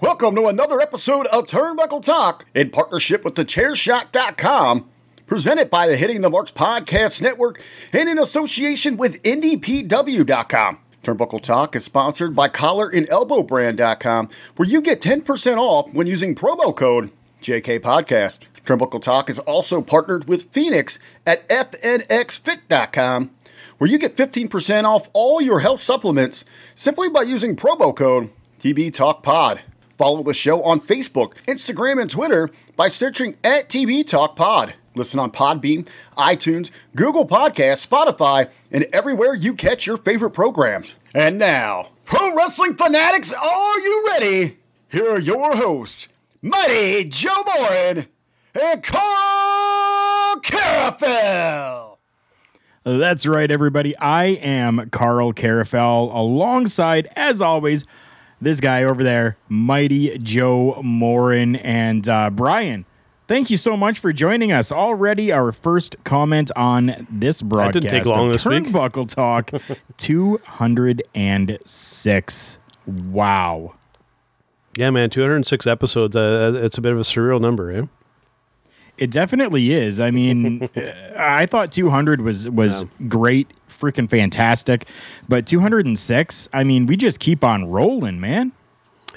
Welcome to another episode of Turnbuckle Talk in partnership with thechairshot.com, presented by the Hitting the Marks Podcast Network and in association with ndpw.com. Turnbuckle Talk is sponsored by CollarAndElbowBrand.com, where you get 10% off when using promo code JKPodcast. Turnbuckle Talk is also partnered with Phoenix at FNXFit.com, where you get 15% off all your health supplements simply by using promo code TBTalkPod. Follow the show on Facebook, Instagram, and Twitter by searching at TV Talk Pod. Listen on Podbean, iTunes, Google Podcasts, Spotify, and everywhere you catch your favorite programs. And now, pro wrestling fanatics, are you ready? Here are your hosts, Mighty Joe Morin and Karl Karufel. That's right, everybody. I am Karl Karufel, alongside, as always, this guy over there, Mighty Joe Morin. And Brian, thank you so much for joining us. Already our first comment on this broadcast. That didn't take long this week. Turnbuckle Talk 206. Wow. Yeah, man, 206 episodes. It's a bit of a surreal number, eh? It definitely is. I mean, I thought 200 was great, freaking fantastic, but 206, I mean, we just keep on rolling, man.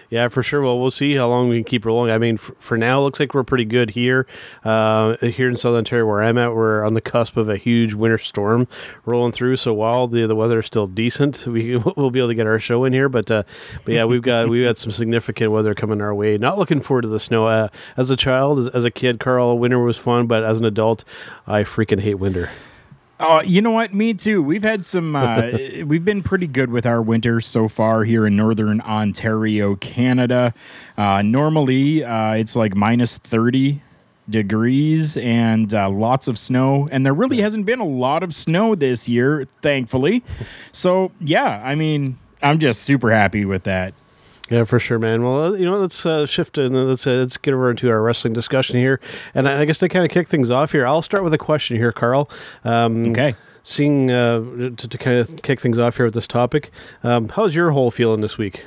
Yeah, for sure. Well, we'll see how long we can keep rolling. I mean, for now, it looks like we're pretty good here. Here in Southern Ontario, where I'm at, we're on the cusp of a huge winter storm rolling through. So while the weather is still decent, we'll be able to get our show in here. But yeah, we've got some significant weather coming our way. Not looking forward to the snow. As a child, as a kid, Karl, winter was fun. But as an adult, I freaking hate winter. Oh, you know what? Me too. We've had some, we've been pretty good with our winter so far here in Northern Ontario, Canada. Normally, it's like minus 30 degrees and lots of snow. And there really hasn't been a lot of snow this year, thankfully. So, yeah, I mean, I'm just super happy with that. Yeah, for sure, man. Well, you know, let's shift and let's get over into our wrestling discussion here. And I guess to kind of kick things off here, I'll start with a question here, Karl. Okay. Seeing to kind of kick things off here with this topic, how's your hole feeling this week?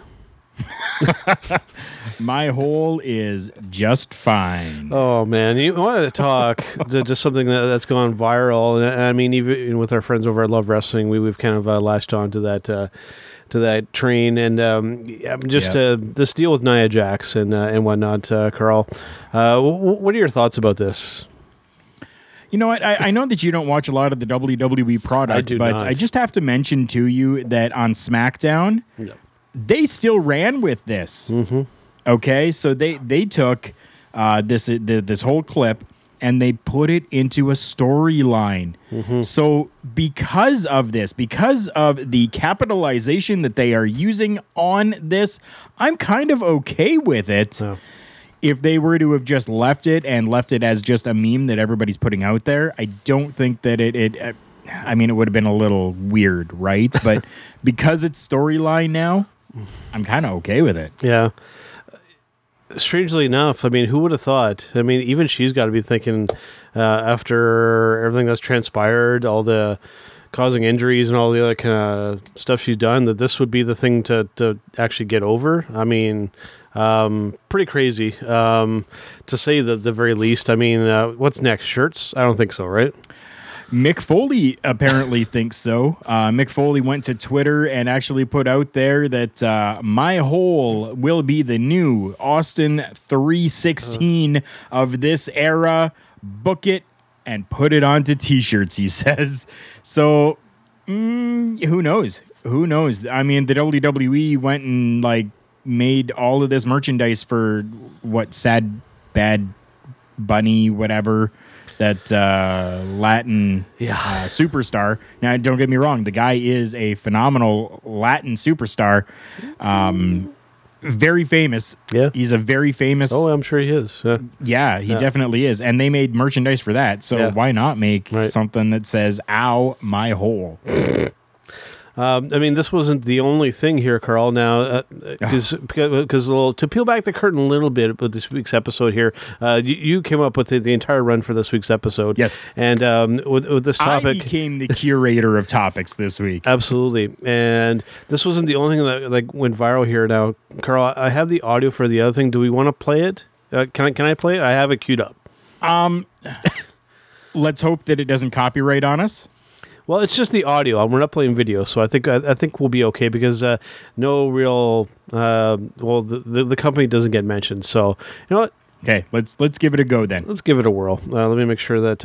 My hole is just fine. Oh, man. You want to talk just something that's gone viral. And I mean, even with our friends over at Love Wrestling, we've kind of latched on to that train, and this deal with Nia Jax and whatnot, Karl. What are your thoughts about this? You know what? I know that you don't watch a lot of the WWE product, but I just have to mention to you that on SmackDown, they still ran with this. Mm-hmm. Okay, so they took this whole clip and they put it into a storyline. Mm-hmm. So because of this, because of the capitalization that they are using on this, I'm kind of okay with it. Oh. If they were to have just left it as just a meme that everybody's putting out there, I don't think that it I mean, it would have been a little weird, right? But because it's storyline now, I'm kind of okay with it. Yeah. Strangely enough, I mean, who would have thought? I mean, even she's got to be thinking after everything that's transpired, all the causing injuries and all the other kind of stuff she's done, that this would be the thing to actually get over. I mean, pretty crazy, to say the very least. I mean, what's next? Shirts? I don't think so, right? Mick Foley apparently thinks so. Mick Foley went to Twitter and actually put out there that my hole will be the new Austin 316 of this era. Book it and put it onto T-shirts, he says. So who knows? Who knows? I mean, the WWE went and like made all of this merchandise for what? Sad, bad, bunny, whatever. that Latin superstar. Now, don't get me wrong. The guy is a phenomenal Latin superstar. Very famous. Yeah. He's a very famous. Oh, I'm sure he is. Yeah, he definitely is. And they made merchandise for that. So why not make something that says, ow, my hole? I mean, this wasn't the only thing here, Karl. Now, because to peel back the curtain a little bit with this week's episode here, you came up with the entire run for this week's episode. Yes. And with this topic... I became the curator of topics this week. Absolutely. And this wasn't the only thing that went viral here. Now, Karl, I have the audio for the other thing. Do we want to play it? Can I play it? I have it queued up. Let's hope that it doesn't copyright on us. Well, it's just the audio. We're not playing video, so I think we'll be okay because no real. The company doesn't get mentioned, so you know what? Okay, let's give it a go then. Let's give it a whirl. Let me make sure that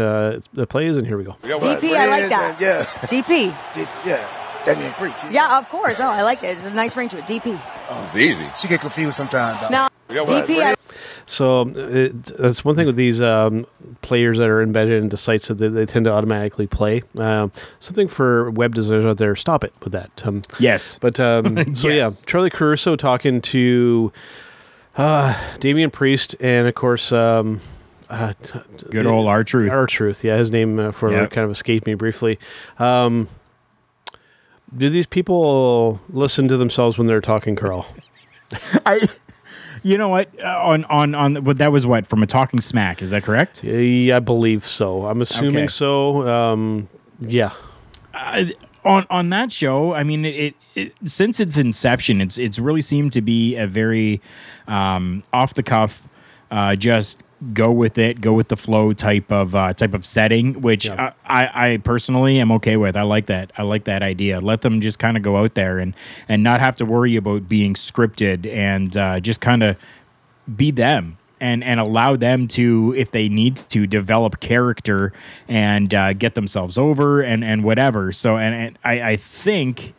the play is in. Here we go. DP, I like that. Yeah. DP. Yeah. That means free. Yeah, of course. Oh, I like it. There's a nice ring to it. DP. Oh, it's easy. She get confused sometimes. No. DP. So that's one thing with these players that are embedded into sites that they tend to automatically play. Something for web designers out there, stop it with that. Yes. But so yeah, Charlie Caruso talking to Damian Priest and of course good old R-Truth. R-Truth, yeah, his name kind of escaped me briefly. Do these people listen to themselves when they're talking, Karl? You know what? That was what from a Talking Smack. Is that correct? Yeah, I believe so. I'm assuming so. Yeah. On that show, I mean, it since its inception, it's really seemed to be a very off the cuff, just go with it, go with the flow type of setting, which I personally am okay with. I like that. I like that idea. Let them just kind of go out there and not have to worry about being scripted and just kind of be them and allow them to, if they need to, develop character and get themselves over and whatever. So I think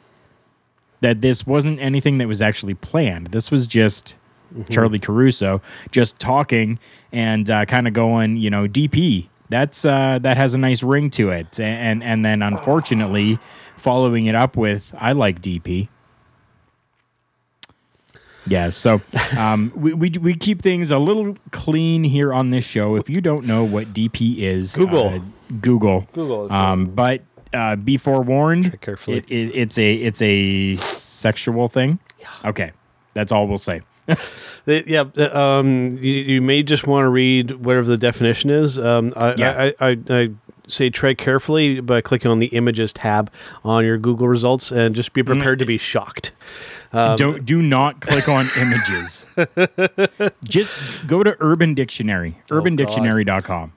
that this wasn't anything that was actually planned. This was just... Mm-hmm. Charlie Caruso just talking and kind of going, you know, DP, that's that has a nice ring to it, and then unfortunately following it up with I like DP. Yeah, so we keep things a little clean here on this show. If you don't know what DP is, Google. But be forewarned, check carefully. It's a sexual thing. Yeah. Okay, that's all we'll say. Yeah, you may just want to read whatever the definition is. I say tread carefully by clicking on the images tab on your Google results and just be prepared to be shocked. Do not click on images. Just go to Urban Dictionary, urbandictionary.com.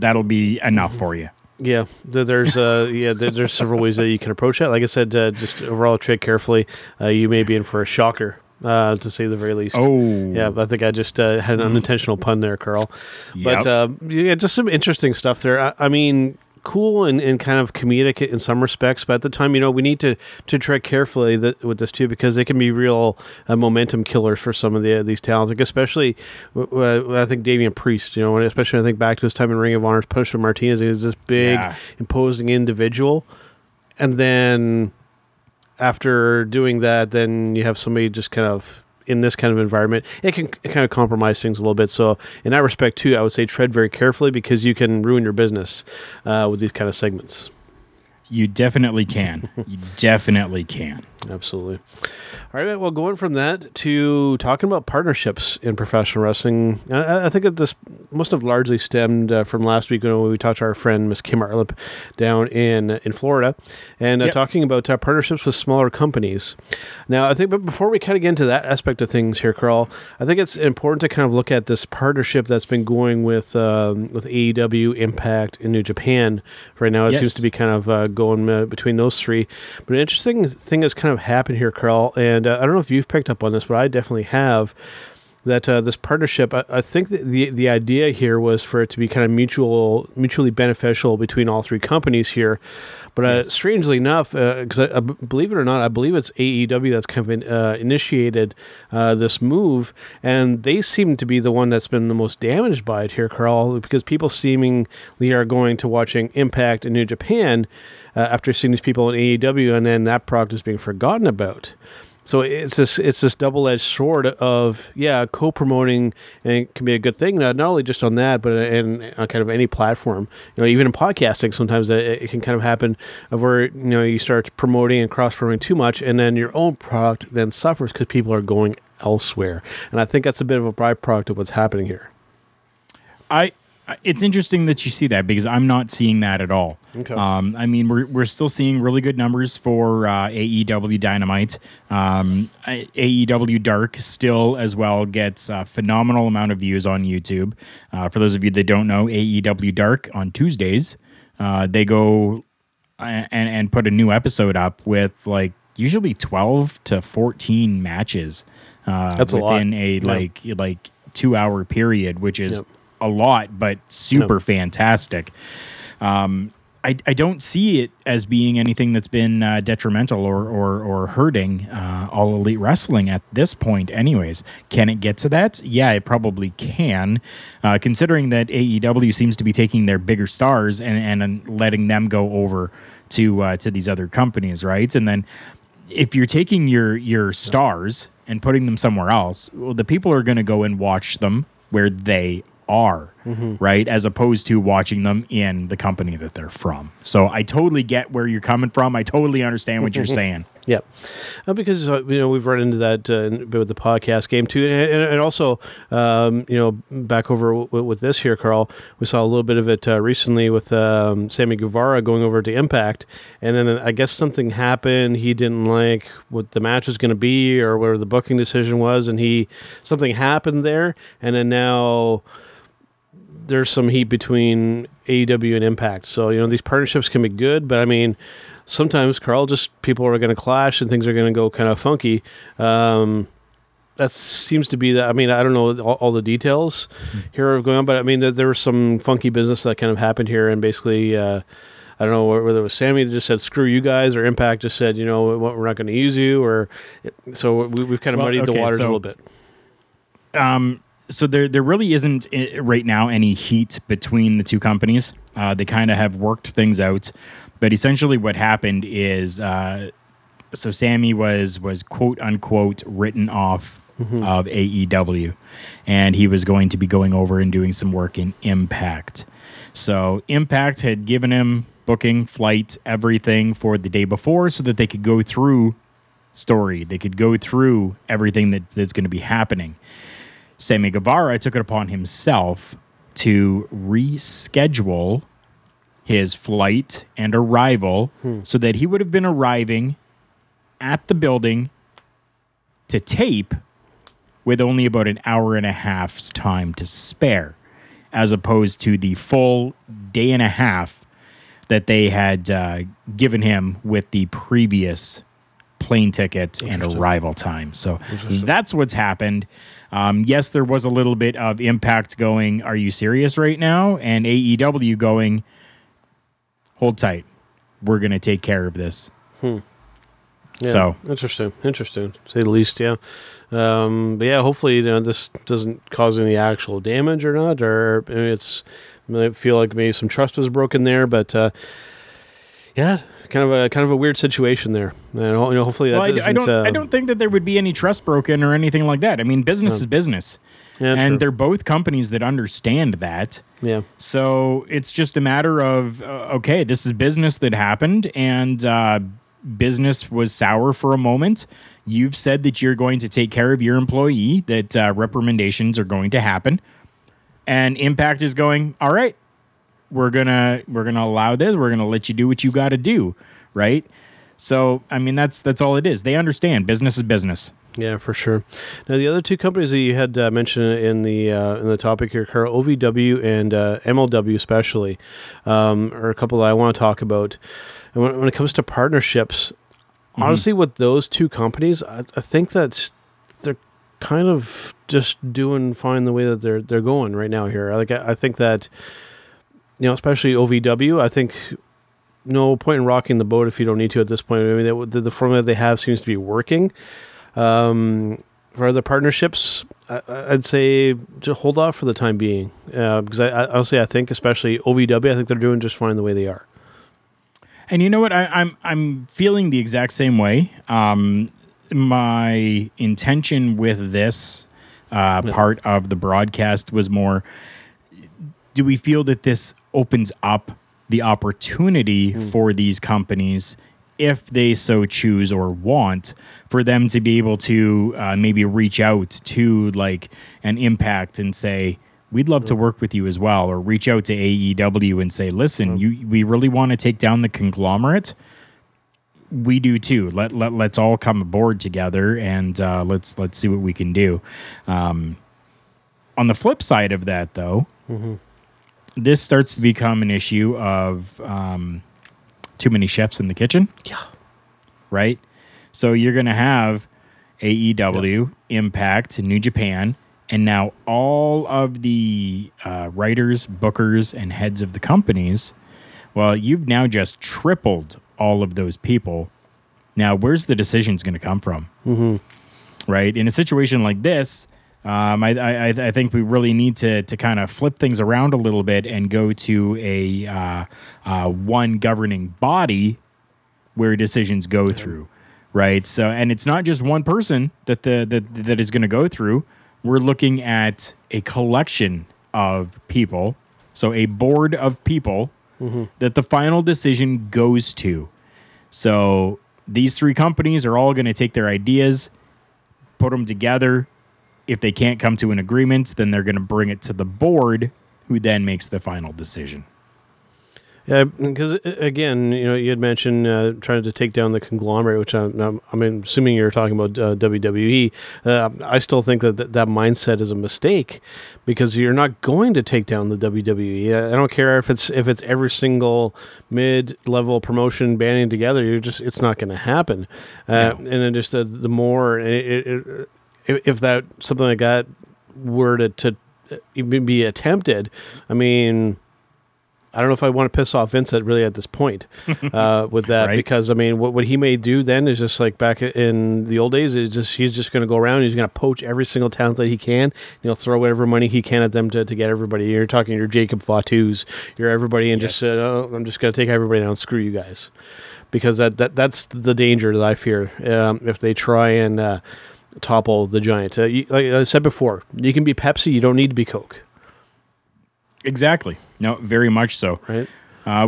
That'll be enough for you. Yeah, there's several ways that you can approach that. Like I said, just overall tread carefully. You may be in for a shocker. To say the very least. Oh. Yeah, I think I just had an unintentional pun there, Karl. Yep. But just some interesting stuff there. I mean, cool and kind of comedic in some respects, but at the time, you know, we need to tread carefully with this too, because they can be real momentum killers for some of these talents, like especially I think Damian Priest, you know, and especially I think back to his time in Ring of Honor's Punishment Martinez. He was this big, imposing individual, and then... After doing that, then you have somebody just kind of in this kind of environment. It can kind of compromise things a little bit. So in that respect, too, I would say tread very carefully because you can ruin your business with these kind of segments. You definitely can. You definitely can. Absolutely. All right, well, going from that to talking about partnerships in professional wrestling, I think that this must have largely stemmed from last week when we talked to our friend Miss Kim Arlip down in Florida and talking about partnerships with smaller companies. Now, I think, but before we kind of get into that aspect of things here, Karl, I think it's important to kind of look at this partnership that's been going with AEW, Impact, and New Japan right now. It seems to be kind of going between those three. But an interesting thing is kind of happened here, Karl, and I don't know if you've picked up on this, but I definitely have, that this partnership, I think the idea here was for it to be kind of mutually beneficial between all three companies here, But strangely enough, because believe it or not, I believe it's AEW that's kind of initiated this move, and they seem to be the one that's been the most damaged by it here, Karl, because people seemingly are going to watching Impact in New Japan after seeing these people in AEW, and then that product is being forgotten about. So it's this double-edged sword of, co-promoting, and it can be a good thing, not only just on that, but on kind of any platform. You know, even in podcasting, sometimes it can kind of happen of where, you start promoting and cross-promoting too much, and then your own product then suffers because people are going elsewhere. And I think that's a bit of a byproduct of what's happening here. It's interesting that you see that, because I'm not seeing that at all. Okay. I mean, we're still seeing really good numbers for AEW Dynamite. AEW Dark still as well gets a phenomenal amount of views on YouTube. For those of you that don't know, AEW Dark on Tuesdays, they go and put a new episode up with like usually 12 to 14 matches that's within a lot. Like 2 hour period, which is a lot, but super fantastic. I don't see it as being anything that's been detrimental or hurting All Elite Wrestling at this point anyways. Can it get to that? Yeah, it probably can, considering that AEW seems to be taking their bigger stars and letting them go over to these other companies, right? And then if you're taking your stars and putting them somewhere else, well, the people are going to go and watch them where they are, right? As opposed to watching them in the company that they're from. So I totally get where you're coming from. I totally understand what you're saying. Yep. Because, we've run into that with the podcast game too. And also, back over with this here, Karl, we saw a little bit of it recently with Sammy Guevara going over to Impact. And then I guess something happened. He didn't like what the match was going to be or where the booking decision was. And something happened there. And then now there's some heat between AEW and Impact. So, these partnerships can be good, but I mean, sometimes, Karl, just people are going to clash and things are going to go kind of funky. That seems to be that. I mean, I don't know all the details here are going on, but I mean, there was some funky business that kind of happened here, and basically, I don't know whether it was Sammy that just said, screw you guys, or Impact just said, we're not going to use you, or so we've kind of muddied the waters a little bit. So there really isn't right now any heat between the two companies. They kind of have worked things out, but essentially what happened is, so Sammy was quote unquote written off of AEW, and he was going to be going over and doing some work in Impact. So Impact had given him booking, flight, everything for the day before, so that they could go through story. They could go through everything that's going to be happening. Sammy Guevara took it upon himself to reschedule his flight and arrival so that he would have been arriving at the building to tape with only about an hour and a half's time to spare, as opposed to the full day and a half that they had given him with the previous plane ticket and arrival time. So that's what's happened. Yes, there was a little bit of Impact going, are you serious right now? And AEW going, hold tight. We're going to take care of this. Yeah, so interesting, to say the least. Yeah. But yeah, hopefully this doesn't cause any actual damage or not, or I feel like maybe some trust was broken there, but yeah, kind of a weird situation there, and hopefully that doesn't. I don't think that there would be any trust broken or anything like that. I mean, business is business, and they're both companies that understand that. Yeah. So it's just a matter of okay, this is business that happened, and business was sour for a moment. You've said that you're going to take care of your employee, that reprimandations are going to happen, and Impact is going, all right, We're gonna allow this. We're gonna let you do what you got to do, right? So, I mean, that's all it is. They understand business is business. Yeah, for sure. Now, the other two companies that you had mentioned in the topic here, Karl, OVW and MLW especially, are a couple that I want to talk about. And when it comes to partnerships, honestly, with those two companies, I think that's they're kind of just doing fine the way that they're going right now here. Like I think that. Especially OVW, I think no point in rocking the boat if you don't need to at this point. I mean, the formula they have seems to be working. For other partnerships, I'd say just hold off for the time being, because I honestly think, especially OVW, I think they're doing just fine the way they are. And you know what? I'm feeling the exact same way. My intention with this part of the broadcast was more, do we feel that this opens up the opportunity for these companies, if they so choose or want, for them to be able to maybe reach out to like an Impact and say, we'd love to work with you as well, or reach out to AEW and say, listen, we really want to take down the conglomerate. We do too. Let's all come aboard together and let's see what we can do. On the flip side of that, though, this starts to become an issue of too many chefs in the kitchen. Yeah. Right? So you're going to have AEW, Impact, New Japan, and now all of the writers, bookers, and heads of the companies. Well, you've now just tripled all of those people. Now, where's the decisions going to come from? Right? In a situation like this, I think we really need to kind of flip things around a little bit and go to a one governing body where decisions go through, right? So, and it's not just one person that that is going to go through. We're looking at a collection of people, so a board of people that the final decision goes to. So these three companies are all going to take their ideas, put them together. If they can't come to an agreement, then they're going to bring it to the board, who then makes the final decision. Yeah, because again, you know, you had mentioned trying to take down the conglomerate, which I'm assuming you're talking about WWE. I still think that mindset is a mistake, because you're not going to take down the WWE. I don't care if it's every single mid-level promotion banding together. It's not going to happen. And then just the more it if that something like that were to be attempted, I mean, I don't know if I want to piss off Vince really at this point with that, right? Because I mean, what he may do then is just like back in the old days, he's just going to go around and he's going to poach every single talent that he can, and he'll throw whatever money he can at them to get everybody. You're talking your Jacob Fatu's, your everybody, and just I'm just going to take everybody down, screw you guys, because that's the danger that I fear if they try and topple the giant. Like I said before, you can be Pepsi, you don't need to be Coke. Exactly. No, very much so. Right.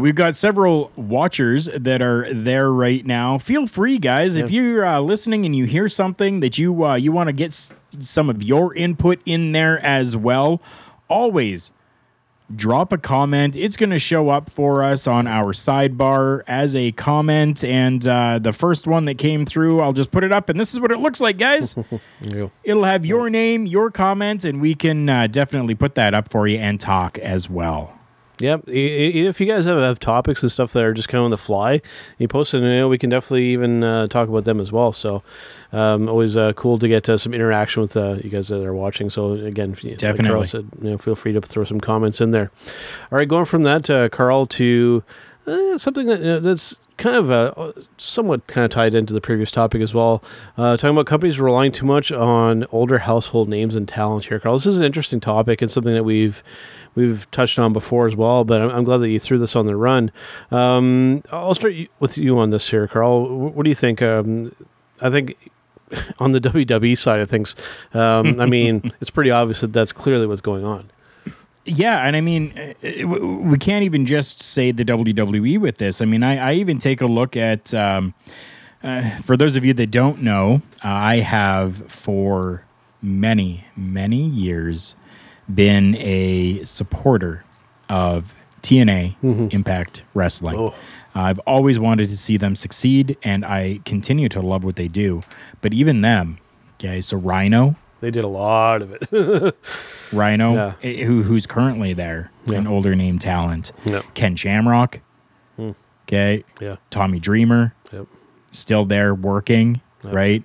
We've got several watchers that are there right now. Feel free, guys. Yeah. If you're listening and you hear something that you want to get some of your input in there as well, always drop a comment. It's going to show up for us on our sidebar as a comment. And the first one that came through, I'll just put it up. And this is what it looks like, guys. It'll have your name, your comment, and we can definitely put that up for you and talk as well. Yep. If you guys have topics and stuff that are just kind of on the fly, you post it, and we can definitely even talk about them as well. So always cool to get some interaction with you guys that are watching. So again, definitely, like Karl said, feel free to throw some comments in there. All right, going from that, Karl, to something that, that's kind of somewhat kind of tied into the previous topic as well. Talking about companies relying too much on older household names and talent here, Karl. This is an interesting topic and something that we've touched on before as well, but I'm glad that you threw this on the run. I'll start with you on this here, Karl. What do you think? I think on the WWE side of things, I mean, it's pretty obvious that that's clearly what's going on. Yeah, and I mean, we can't even just say the WWE with this. I mean, I even take a look at, for those of you that don't know, I have for many, many years been a supporter of TNA Impact Wrestling. I've always wanted to see them succeed, and I continue to love what they do. But even them, so Rhino... They did a lot of it. Rhino, who's currently there, an older name talent. Ken Shamrock, Tommy Dreamer, still there working, right?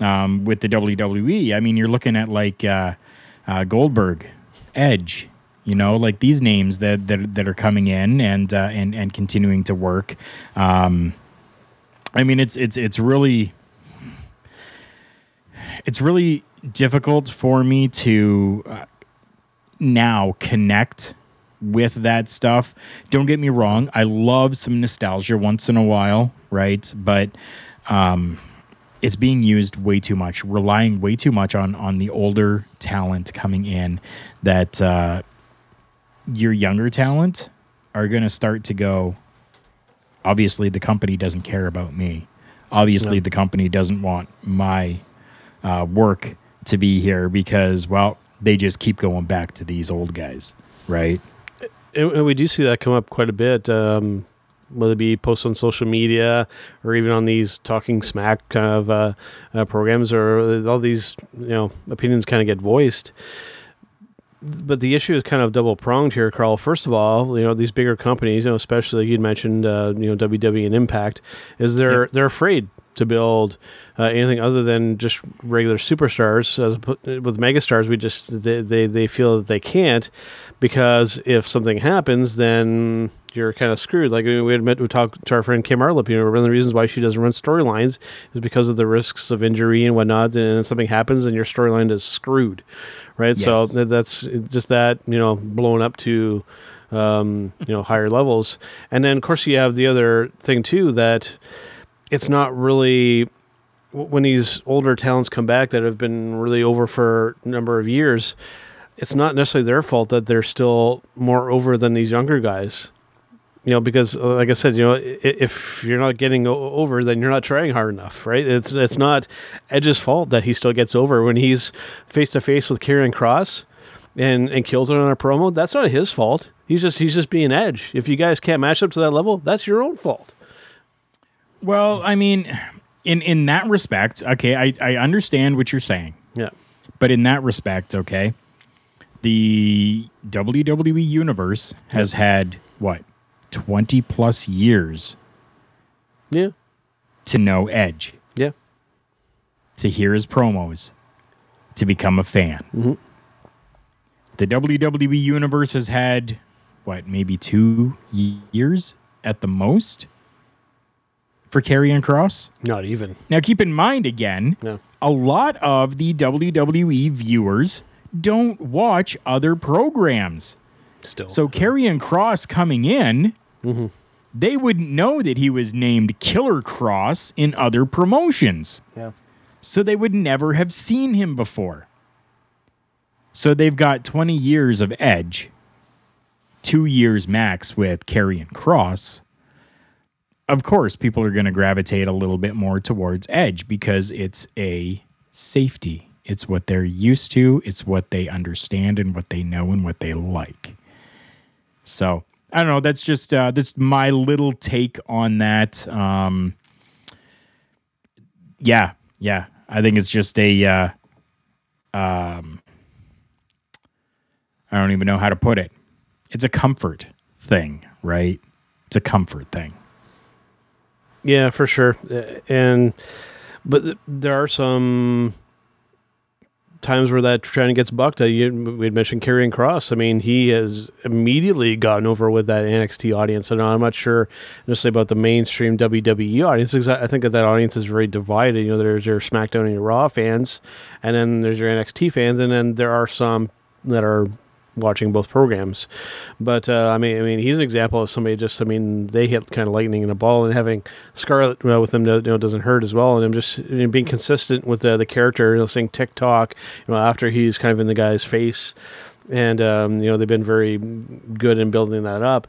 With the WWE, I mean, you're looking at like Goldberg, Edge, You know, like these names that are coming in and continuing to work. I mean, it's really difficult for me to now connect with that stuff. Don't get me wrong, I love some nostalgia once in a while, right? But it's being used way too much, relying way too much on the older talent coming in that your younger talent are going to start to go, obviously the company doesn't care about me. Obviously the company doesn't want my work to be here because, well, they just keep going back to these old guys, right? And we do see that come up quite a bit, whether it be posts on social media or even on these talking smack kind of programs, or all these, you know, opinions kind of get voiced. But the issue is kind of double-pronged here, Karl. First of all, you know, these bigger companies, you know, especially you mentioned, you know, WWE and Impact, is they're afraid to build anything other than just regular superstars. With megastars, they feel that they can't, because if something happens, then you're kind of screwed. Like we talked to our friend Kim Arlip, you know, one of the reasons why she doesn't run storylines is because of the risks of injury and whatnot, and something happens and your storyline is screwed, right? Yes. So that's just that, you know, blown up to, you know, higher levels. And then, of course, you have the other thing, too, that it's not really, when these older talents come back that have been really over for a number of years, it's not necessarily their fault that they're still more over than these younger guys. You know, because like I said, you know, if you're not getting over, then you're not trying hard enough, right? It's not Edge's fault that he still gets over when he's face to face with Karrion Kross and kills it on a promo. That's not his fault. He's just being Edge. If you guys can't match up to that level, that's your own fault. Well, I mean, in that respect, okay, I understand what you're saying. Yeah, but in that respect, okay, the WWE universe has had what? 20 plus years to know Edge, to hear his promos, to become a fan. Mm-hmm. The WWE universe has had, what, maybe 2 years at the most for Karrion Kross? Not even. Now keep in mind, again, a lot of the WWE viewers don't watch other programs. Still. So Karrion Kross coming in, they wouldn't know that he was named Killer Kross in other promotions. Yeah. So they would never have seen him before. So they've got 20 years of Edge, 2 years max with Karrion Kross. Of course, people are going to gravitate a little bit more towards Edge because it's a safety. It's what they're used to. It's what they understand and what they know and what they like. So I don't know. That's just that's my little take on that. Yeah. I think it's just a. I don't even know how to put it. It's a comfort thing, right? It's a comfort thing. Yeah, for sure. But there are some times where that trend gets bucked. We had mentioned Karrion Kross. I mean, he has immediately gotten over with that NXT audience, and I'm not sure necessarily about the mainstream WWE audience, because I think that audience is very divided. You know, there's your SmackDown and your Raw fans, and then there's your NXT fans, and then there are some that are watching both programs. But I mean, he's an example of somebody just, I mean, they hit kind of lightning in a bottle, and having Scarlett with them, you know, doesn't hurt as well. And I'm just, you know, being consistent with the character, you know, saying TikTok, you know, after he's kind of in the guy's face, and you know, they've been very good in building that up.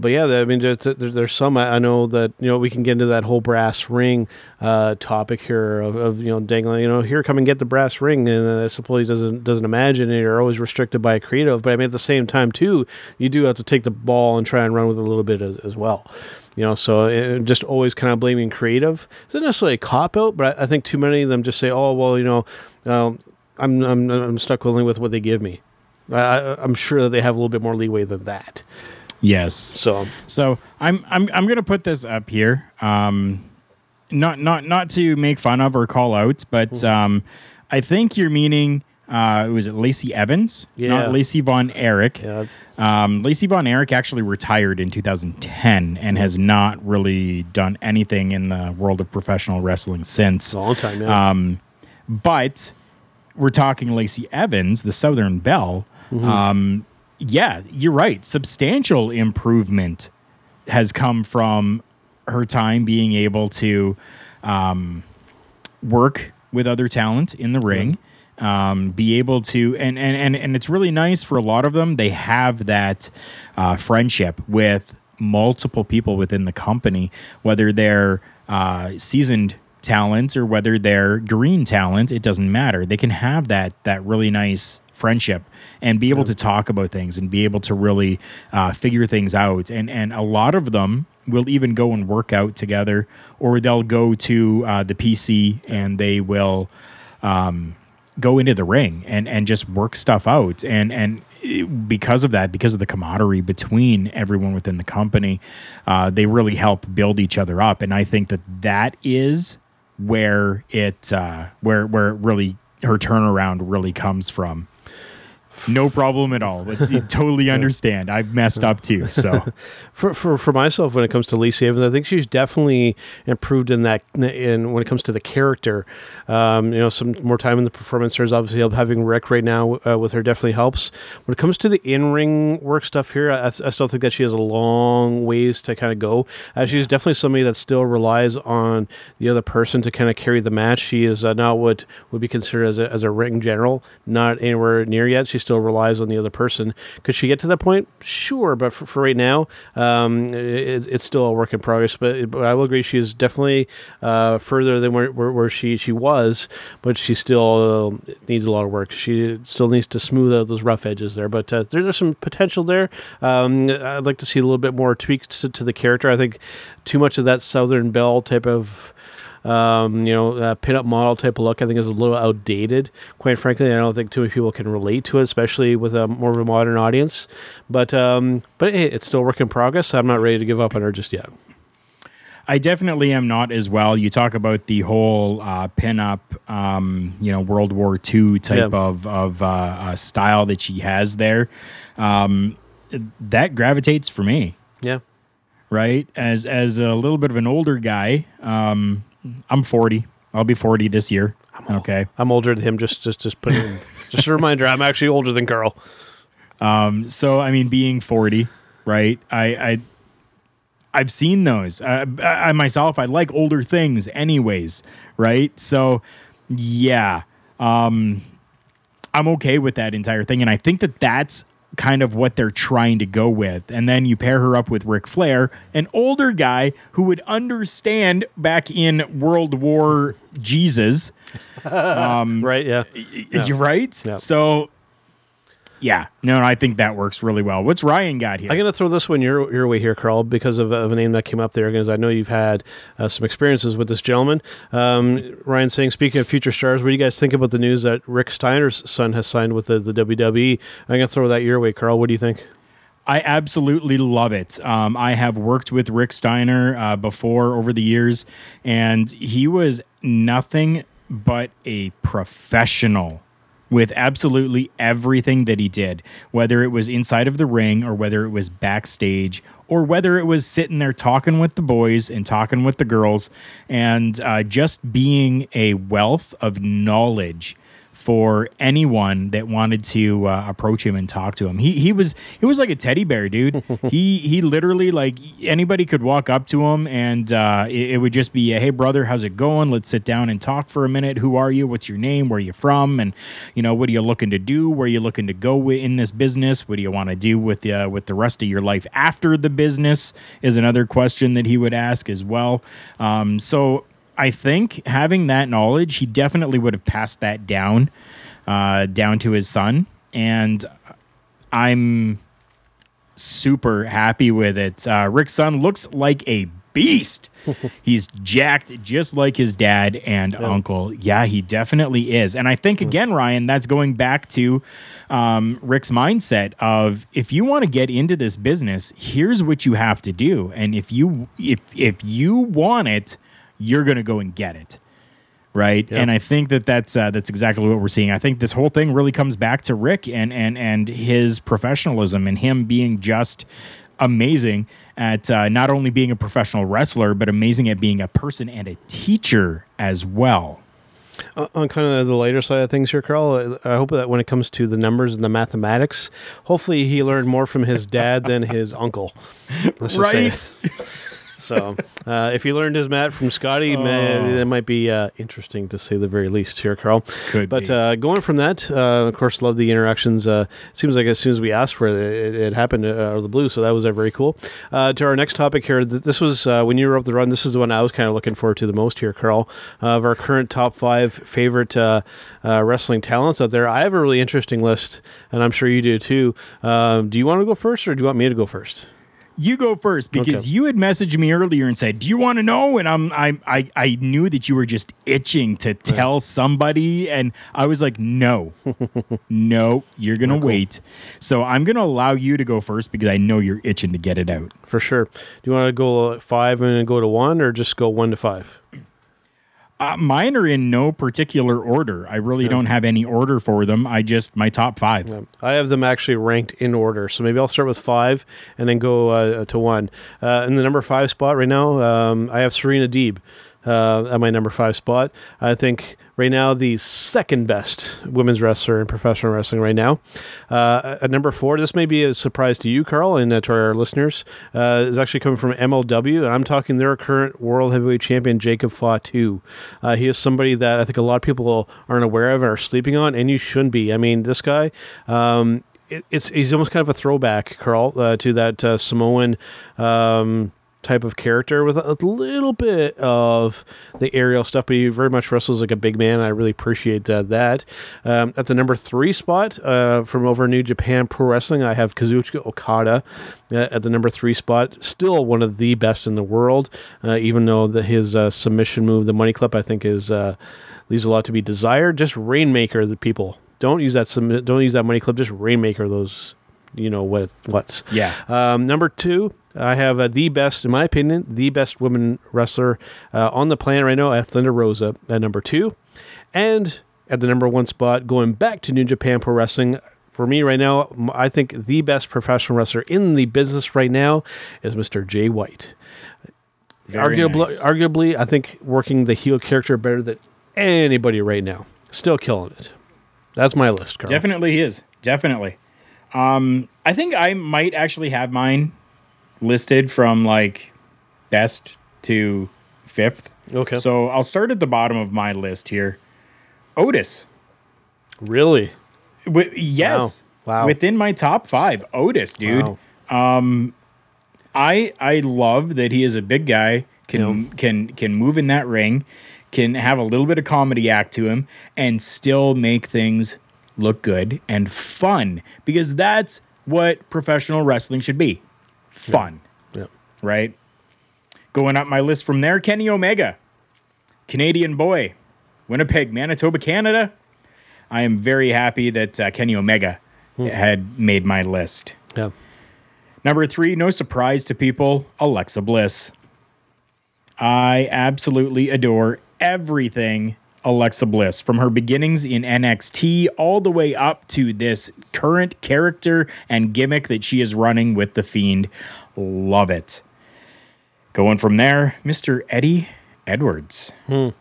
But yeah, I mean, just, there's some, I know that, you know, we can get into that whole brass ring topic here of, you know, dangling, you know, here, come and get the brass ring. And I suppose doesn't imagine it. You're always restricted by a creative. But I mean, at the same time, too, you do have to take the ball and try and run with it a little bit as well. You know, so just always kind of blaming creative. It's not necessarily a cop-out, but I think too many of them just say, oh, well, you know, I'm stuck only with what they give me. I'm sure that they have a little bit more leeway than that. Yes. So I'm gonna put this up here. Not to make fun of or call out, but I think you're meaning Was it Lacey Evans? Yeah. Not Lacey Von Erich. Yeah. Lacey Von Erich actually retired in 2010 and has not really done anything in the world of professional wrestling since. A long time, yeah. But we're talking Lacey Evans, the Southern Belle. Mm-hmm. Yeah, you're right. Substantial improvement has come from her time being able to work with other talent in the ring. Mm-hmm. Be able to, and it's really nice for a lot of them. They have that friendship with multiple people within the company, whether they're seasoned talent or whether they're green talent, it doesn't matter. They can have that really nice friendship and be able to talk about things and be able to really figure things out. And a lot of them will even go and work out together, or they'll go to the PC and they will... go into the ring and just work stuff out. And because of that, because of the camaraderie between everyone within the company, they really help build each other up. And I think that is where it where really her turnaround really comes from. No problem at all. I totally understand. I've messed up too. So, for myself, when it comes to Lacey Evans, I think she's definitely improved in that. In when it comes to the character, some more time in the performance. There's obviously having Rick right now with her definitely helps. When it comes to the in-ring work stuff here, I still think that she has a long ways to kind of go. She's definitely somebody that still relies on the other person to kind of carry the match. She is not what would be considered as a ring general, not anywhere near yet. She's still relies on the other person. Could she get to that point? Sure, but for right now, it's still a work in progress. But I will agree, she is definitely further than where she was, but she still needs a lot of work. She still needs to smooth out those rough edges there. But there's some potential there. I'd like to see a little bit more tweaks to the character. I think too much of that Southern Belle type of pin-up model type of look, I think, is a little outdated. Quite frankly, I don't think too many people can relate to it, especially with a more of a modern audience. But hey, it's still a work in progress. So I'm not ready to give up on her just yet. I definitely am not as well. You talk about the whole pin-up, World War II type of style that she has there. That gravitates for me. Yeah. Right? As a little bit of an older guy, I'm 40. I'll be 40 this year. Okay. I'm older than him. Just put it in. Just a reminder, I'm actually older than Karl. So, I mean, being 40, right? I've seen those. I myself, I like older things anyways, right? So, yeah. I'm okay with that entire thing. And I think that's kind of what they're trying to go with. And then you pair her up with Ric Flair, an older guy who would understand back in World War Jesus. Right, yeah. You're right? Yeah. So... yeah, no, I think that works really well. What's Ryan got here? I'm going to throw this one your way here, Karl, because of a name that came up there, because I know you've had some experiences with this gentleman. Ryan saying, speaking of future stars, what do you guys think about the news that Rick Steiner's son has signed with the WWE? I'm going to throw that your way, Karl. What do you think? I absolutely love it. I have worked with Rick Steiner before over the years, and he was nothing but a professional with absolutely everything that he did, whether it was inside of the ring or whether it was backstage or whether it was sitting there talking with the boys and talking with the girls and just being a wealth of knowledge for anyone that wanted to approach him and talk to him. He was like a teddy bear, dude. he literally, like, anybody could walk up to him and it would just be, hey brother, how's it going? Let's sit down and talk for a minute. Who are you? What's your name? Where are you from? And what are you looking to do? Where are you looking to go in this business? What do you want to do with the rest of your life after the business is another question that he would ask as well. So I think having that knowledge, he definitely would have passed that down to his son. And I'm super happy with it. Rick's son looks like a beast. He's jacked just like his dad and uncle. Yeah, he definitely is. And I think, again, Ryan, that's going back to Rick's mindset of, if you want to get into this business, here's what you have to do. And if you want it, you're going to go and get it, right? Yep. And I think that that's exactly what we're seeing. I think this whole thing really comes back to Rick and his professionalism and him being just amazing at not only being a professional wrestler, but amazing at being a person and a teacher as well. On kind of the lighter side of things here, Karl, I hope that when it comes to the numbers and the mathematics, hopefully he learned more from his dad than his uncle. Right? So if he learned his math from Scotty, man, that might be interesting to say the very least here, Karl. But going from that, of course, love the interactions. It seems like as soon as we asked for it, it happened out of the blue, so that was very cool. To our next topic here, this was when you were up the run, this is the one I was kind of looking forward to the most here, Karl, of our current top 5 favorite wrestling talents out there. I have a really interesting list, and I'm sure you do too. Do you want to go first, or do you want me to go first? You go first, because you had messaged me earlier and said, "Do you want to know?" And I knew that you were just itching to tell somebody, and I was like, "No, no, you're gonna wait." So I'm gonna allow you to go first because I know you're itching to get it out for sure. Do you want to go 5 and then go to 1, or just go 1 to 5? Mine are in no particular order. I really don't have any order for them. I just, my top 5. Yeah. I have them actually ranked in order. So maybe I'll start with 5 and then go to 1. In the number 5 spot right now, I have Serena Deeb at my number 5 spot. I think right now the second best women's wrestler in professional wrestling right now. At number 4, this may be a surprise to you, Karl, and to our listeners, is actually coming from MLW, and I'm talking their current world heavyweight champion, Jacob Fatu. He is somebody that I think a lot of people aren't aware of and are sleeping on, and you shouldn't be. I mean, this guy... he's almost kind of a throwback, Karl, to that Samoan... type of character with a little bit of the aerial stuff, but he very much wrestles like a big man. I really appreciate that. At the number 3 spot from over New Japan Pro Wrestling, I have Kazuchika Okada at the number 3 spot. Still one of the best in the world, even though his submission move, the money clip, I think leaves a lot to be desired. Just Rainmaker the people. Don't use that money clip. Just Rainmaker those. You know what's. Yeah. Number 2, I have the best, in my opinion, the best women wrestler on the planet right now. I have Thunder Rosa at number 2. And at the number 1 spot, going back to New Japan Pro Wrestling, for me right now, I think the best professional wrestler in the business right now is Mr. Jay White. Arguably, I think working the heel character better than anybody right now. Still killing it. That's my list, Karl. Definitely is. Definitely. I think I might actually have mine listed from like best to 5th. Okay. So I'll start at the bottom of my list here. Otis. Really? Yes. Wow. Within my top 5, Otis, dude. Wow. I love that he is a big guy, can move in that ring, can have a little bit of comedy act to him, and still make things look good and fun, because that's what professional wrestling should be. Fun. Yeah. Right? Going up my list from there, Kenny Omega. Canadian boy. Winnipeg, Manitoba, Canada. I am very happy that Kenny Omega had made my list. Yeah. Number 3, no surprise to people, Alexa Bliss. I absolutely adore everything Alexa Bliss, from her beginnings in NXT all the way up to this current character and gimmick that she is running with The Fiend. Love it. Going from there, Mr. Eddie Edwards. Good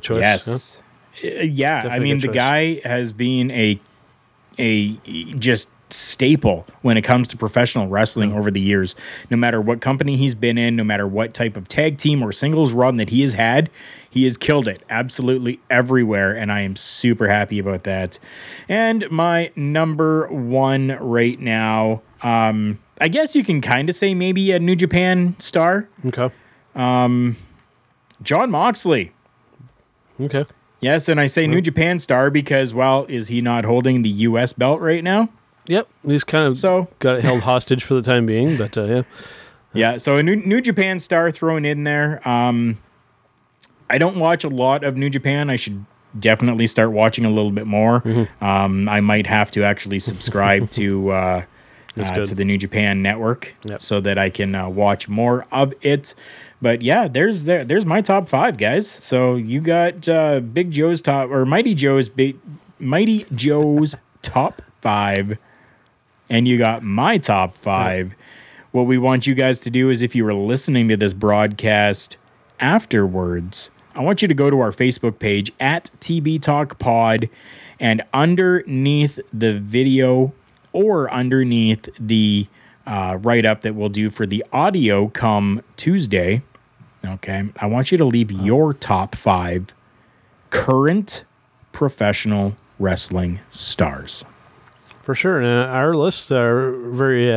choice. Yes. Huh? Yeah. Definitely. I mean, the guy has been a just staple when it comes to professional wrestling over the years. No matter what company he's been in, no matter what type of tag team or singles run that he has had, he has killed it absolutely everywhere, and I am super happy about that. And my number 1 right now, I guess you can kind of say maybe a New Japan star. Okay. Jon Moxley. Okay. Yes, and I say New Japan star because, well, is he not holding the U.S. belt right now? Yep, he's kind of got it held hostage for the time being, but yeah. Yeah, so a New Japan star thrown in there. I don't watch a lot of New Japan. I should definitely start watching a little bit more. Mm-hmm. I might have to actually subscribe to the New Japan network so that I can watch more of it. But yeah, there's my top five, guys. So you got Big Joe's top, or Mighty Joe's top five, and you got my top five. Right. What we want you guys to do is, if you were listening to this broadcast afterwards, I want you to go to our Facebook page at TB Talk Pod, and underneath the video or underneath the write-up that we'll do for the audio come Tuesday, okay, I want you to leave your top five current professional wrestling stars. For sure. And our lists are very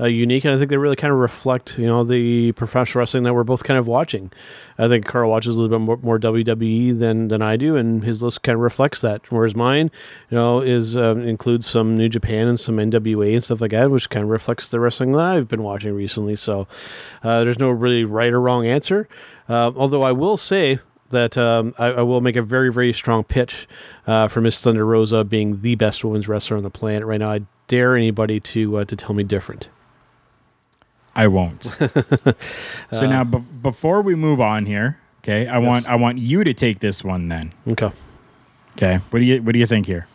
unique, and I think they really kind of reflect, you know, the professional wrestling that we're both kind of watching. I think Carl watches a little bit more WWE than I do, and his list kind of reflects that. Whereas mine, you know, is includes some New Japan and some NWA and stuff like that, which kind of reflects the wrestling that I've been watching recently. So there's no really right or wrong answer. Although I will say that I will make a very, very strong pitch for Miss Thunder Rosa being the best women's wrestler on the planet right now. I dare anybody to tell me different. I won't. So now, before we move on here, okay, I want you to take this one then. Okay. What do you think here?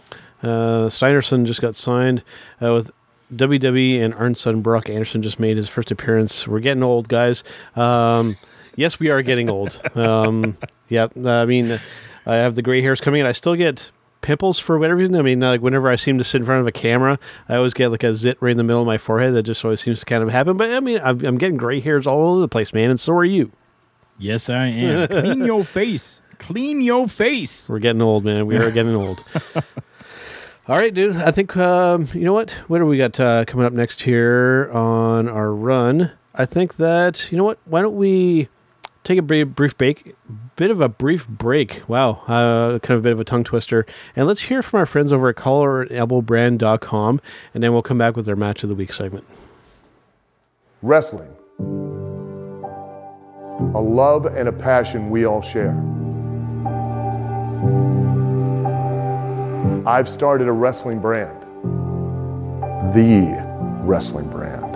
Steinerson just got signed with WWE, and Arn Sutton, Brock Anderson just made his first appearance. We're getting old, guys. Yes, we are getting old. Yeah, I mean, I have the gray hairs coming in. I still get pimples for whatever reason. I mean, like whenever I seem to sit in front of a camera, I always get like a zit right in the middle of my forehead. That just always seems to kind of happen. But I mean, I'm getting gray hairs all over the place, man, and so are you. Yes, I am. Clean your face. Clean your face. We're getting old, man. We are getting old. All right, dude. I think, you know what? What do we got coming up next here on our run? I think that, you know what? Why don't we take a brief break. Wow. Kind of a bit of a tongue twister. And let's hear from our friends over at CollarAndElbowBrand.com, and then we'll come back with their Match of the Week segment. Wrestling. A love and a passion we all share. I've started a wrestling brand. The wrestling brand.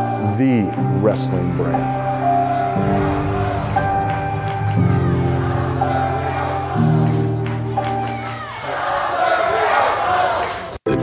The wrestling brand. The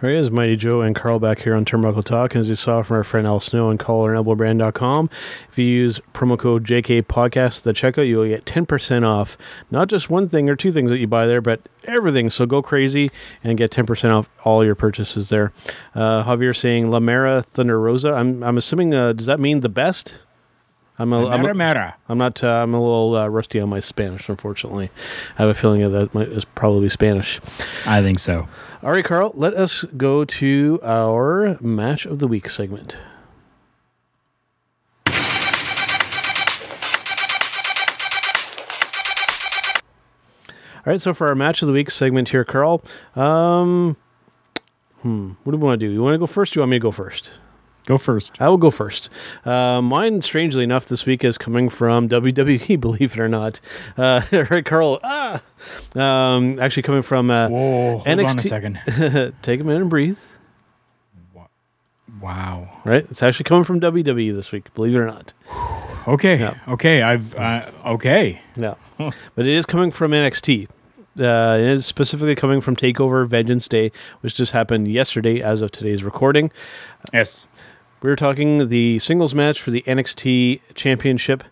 There is Mighty Joe and Carl back here on Turnbuckle Talk. As you saw from our friend Al Snow and CollarAndElbowBrand.com, if you use promo code JKPodcast at the checkout, you will get 10% off. Not just one thing or two things that you buy there, but everything. So go crazy and get 10% off all your purchases there. Javier saying La Mera Thunder Rosa. I'm assuming, does that mean the best? I'm a little rusty on my Spanish, unfortunately. I have a feeling that is probably Spanish. I think so. All right, Carl, let us go to our Match of the Week segment. All right, so for our Match of the Week segment here, Carl, what do we want to do? You want to go first, or you want me to go first? Go first. I will go first. Mine, strangely enough, this week is coming from WWE, believe it or not. Carl, actually coming from NXT. Hold on a second. Take a minute and breathe. Wow. Right? It's actually coming from WWE this week, believe it or not. Okay. Yeah. Okay. Okay. Yeah. But it is coming from NXT. It is specifically coming from TakeOver Vengeance Day, which just happened yesterday as of today's recording. Yes. We were talking the singles match for the NXT Championship,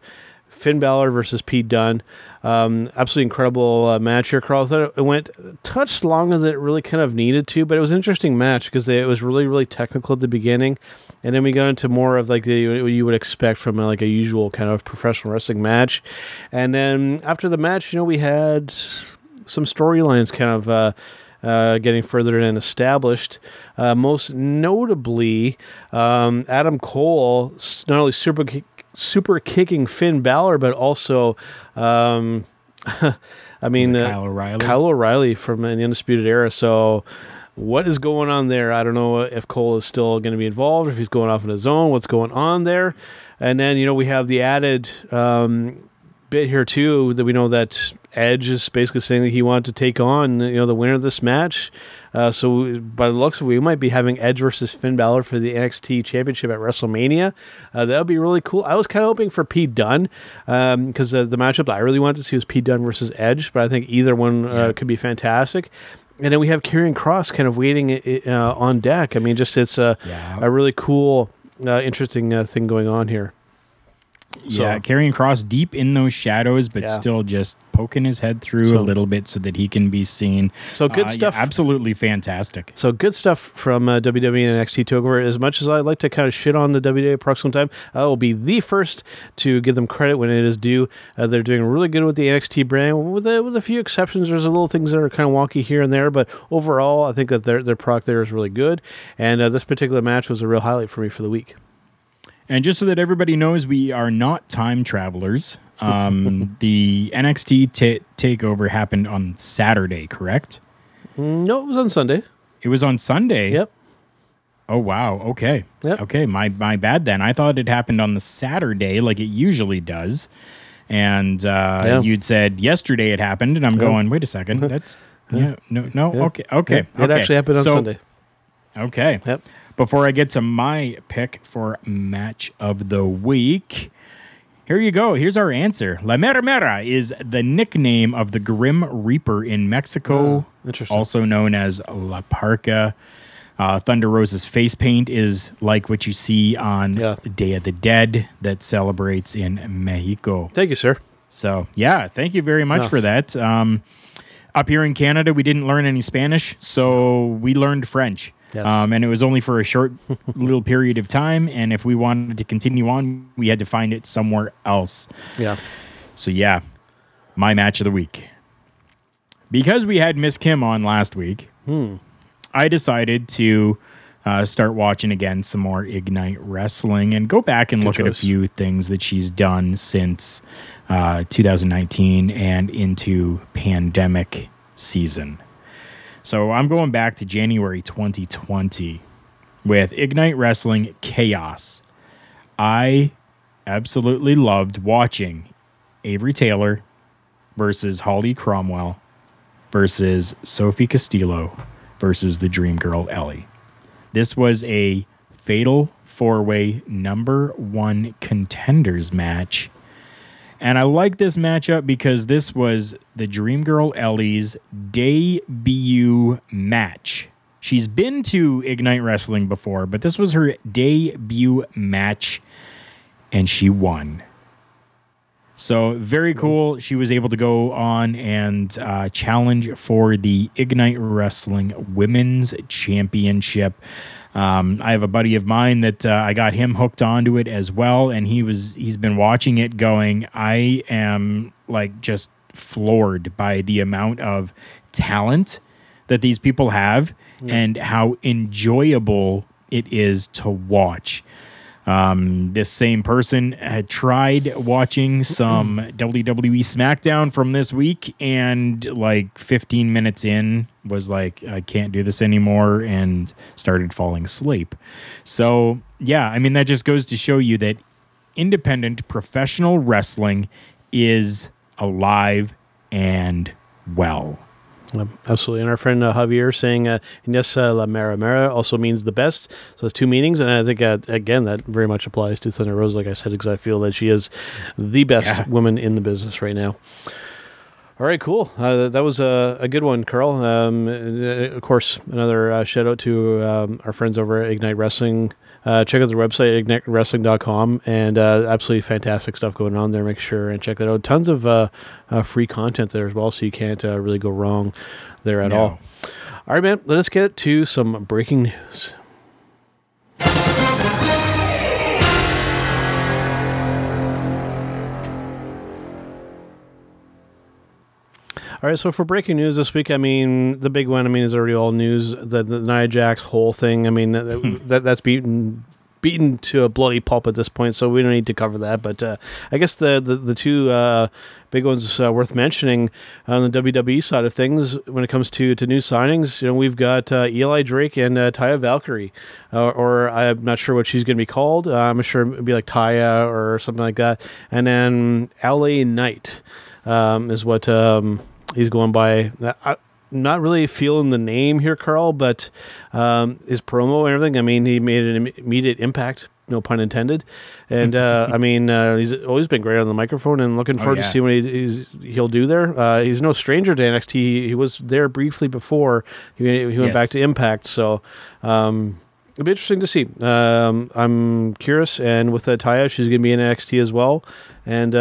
Finn Balor versus Pete Dunne. Absolutely incredible match here, Karl. I thought it went a touch longer than it really kind of needed to, but it was an interesting match because it was really, really technical at the beginning, and then we got into more of like the what you would expect from like a usual kind of professional wrestling match. And then after the match, you know, we had some storylines kind of getting further and established. Most notably, Adam Cole not only super kicking Finn Balor, but also, Kyle O'Reilly. Kyle O'Reilly from the Undisputed Era. So what is going on there? I don't know if Cole is still going to be involved, if he's going off on his own, what's going on there. And then, you know, we have the added bit here too, that we know that Edge is basically saying that he wanted to take on, you know, the winner of this match. So by the looks of it, we might be having Edge versus Finn Balor for the NXT Championship at WrestleMania. That would be really cool. I was kind of hoping for Pete Dunne because the matchup that I really wanted to see was Pete Dunne versus Edge, but I think either one could be fantastic. And then we have Karrion Kross kind of waiting on deck. I mean, just it's a really cool, interesting thing going on here. So. Yeah, Karrion Kross deep in those shadows, but still just poking his head through a little bit so that he can be seen. So good stuff. Yeah, absolutely fantastic. So good stuff from WWE and NXT TakeOver. As much as I like to kind of shit on the WWE product sometime, I will be the first to give them credit when it is due. They're doing really good with the NXT brand. With a few exceptions, there's a little things that are kind of wonky here and there, but overall, I think that their product there is really good. And this particular match was a real highlight for me for the week. And just so that everybody knows, we are not time travelers. The NXT takeover happened on Saturday, correct? No, it was on Sunday. It was on Sunday? Yep. Oh, wow. Okay. Yep. Okay, my bad then. I thought it happened on the Saturday like it usually does. And you'd said yesterday it happened, and I'm going, wait a second. That's Okay. It actually happened on Sunday. Okay. Yep. Before I get to my pick for match of the week, here you go. Here's our answer. La Mera Mera is the nickname of the Grim Reaper in Mexico, also known as La Parca. Thunder Rosa's face paint is like what you see on Day of the Dead that celebrates in Mexico. Thank you, sir. So, yeah, thank you very much for that. Up here in Canada, we didn't learn any Spanish, so we learned French. Yes. And it was only for a short little period of time. And if we wanted to continue on, we had to find it somewhere else. Yeah. So, yeah, my match of the week. Because we had Miss Kim on last week, I decided to start watching again some more Ignite Wrestling and go back and look at a few things that she's done since 2019 and into pandemic season. So I'm going back to January 2020 with Ignite Wrestling Chaos. I absolutely loved watching Avery Taylor versus Holly Cromwell versus Sophie Castillo versus the Dream Girl Ellie. This was a fatal four-way #1 contenders match. And I like this matchup because this was the Dream Girl Ellie's debut match. She's been to Ignite Wrestling before, but this was her debut match, and she won. So very cool. She was able to go on and challenge for the Ignite Wrestling Women's Championship. I have a buddy of mine that I got him hooked onto it as well, and he's been watching it going, I am like just floored by the amount of talent that these people have and how enjoyable it is to watch. This same person had tried watching some WWE SmackDown from this week and like 15 minutes in was like, I can't do this anymore, and started falling asleep. So, yeah, I mean, that just goes to show you that independent professional wrestling is alive and well. Absolutely. And our friend Javier saying Inesa La Mera Mera also means the best. So it's two meanings. And I think, again, that very much applies to Thunder Rose, like I said, because I feel that she is the best woman in the business right now. All right, cool. That was a good one, Karl. Of course, another shout out to our friends over at Ignite Wrestling. Check out the website, IgniteWrestling.com, and absolutely fantastic stuff going on there. Make sure and check that out. Tons of free content there as well, so you can't really go wrong there at all. All right, man, let us get to some breaking news. All right, so for breaking news this week, I mean, the big one, I mean, is already all news. The Nia Jax whole thing, I mean, that's beaten to a bloody pulp at this point, so we don't need to cover that. But I guess the two big ones worth mentioning on the WWE side of things, when it comes to new signings, you know, we've got Eli Drake and Taya Valkyrie, or I'm not sure what she's going to be called. I'm sure it'd be like Taya or something like that. And then LA Knight is what... he's going by. I'm not really feeling the name here, Karl, but his promo and everything, I mean, he made an immediate impact, no pun intended. And, I mean, he's always been great on the microphone, and looking forward to see what he'll do there. He's no stranger to NXT. He was there briefly before he went back to Impact. So, it'll be interesting to see. I'm curious. And with Taya, she's going to be in NXT as well. And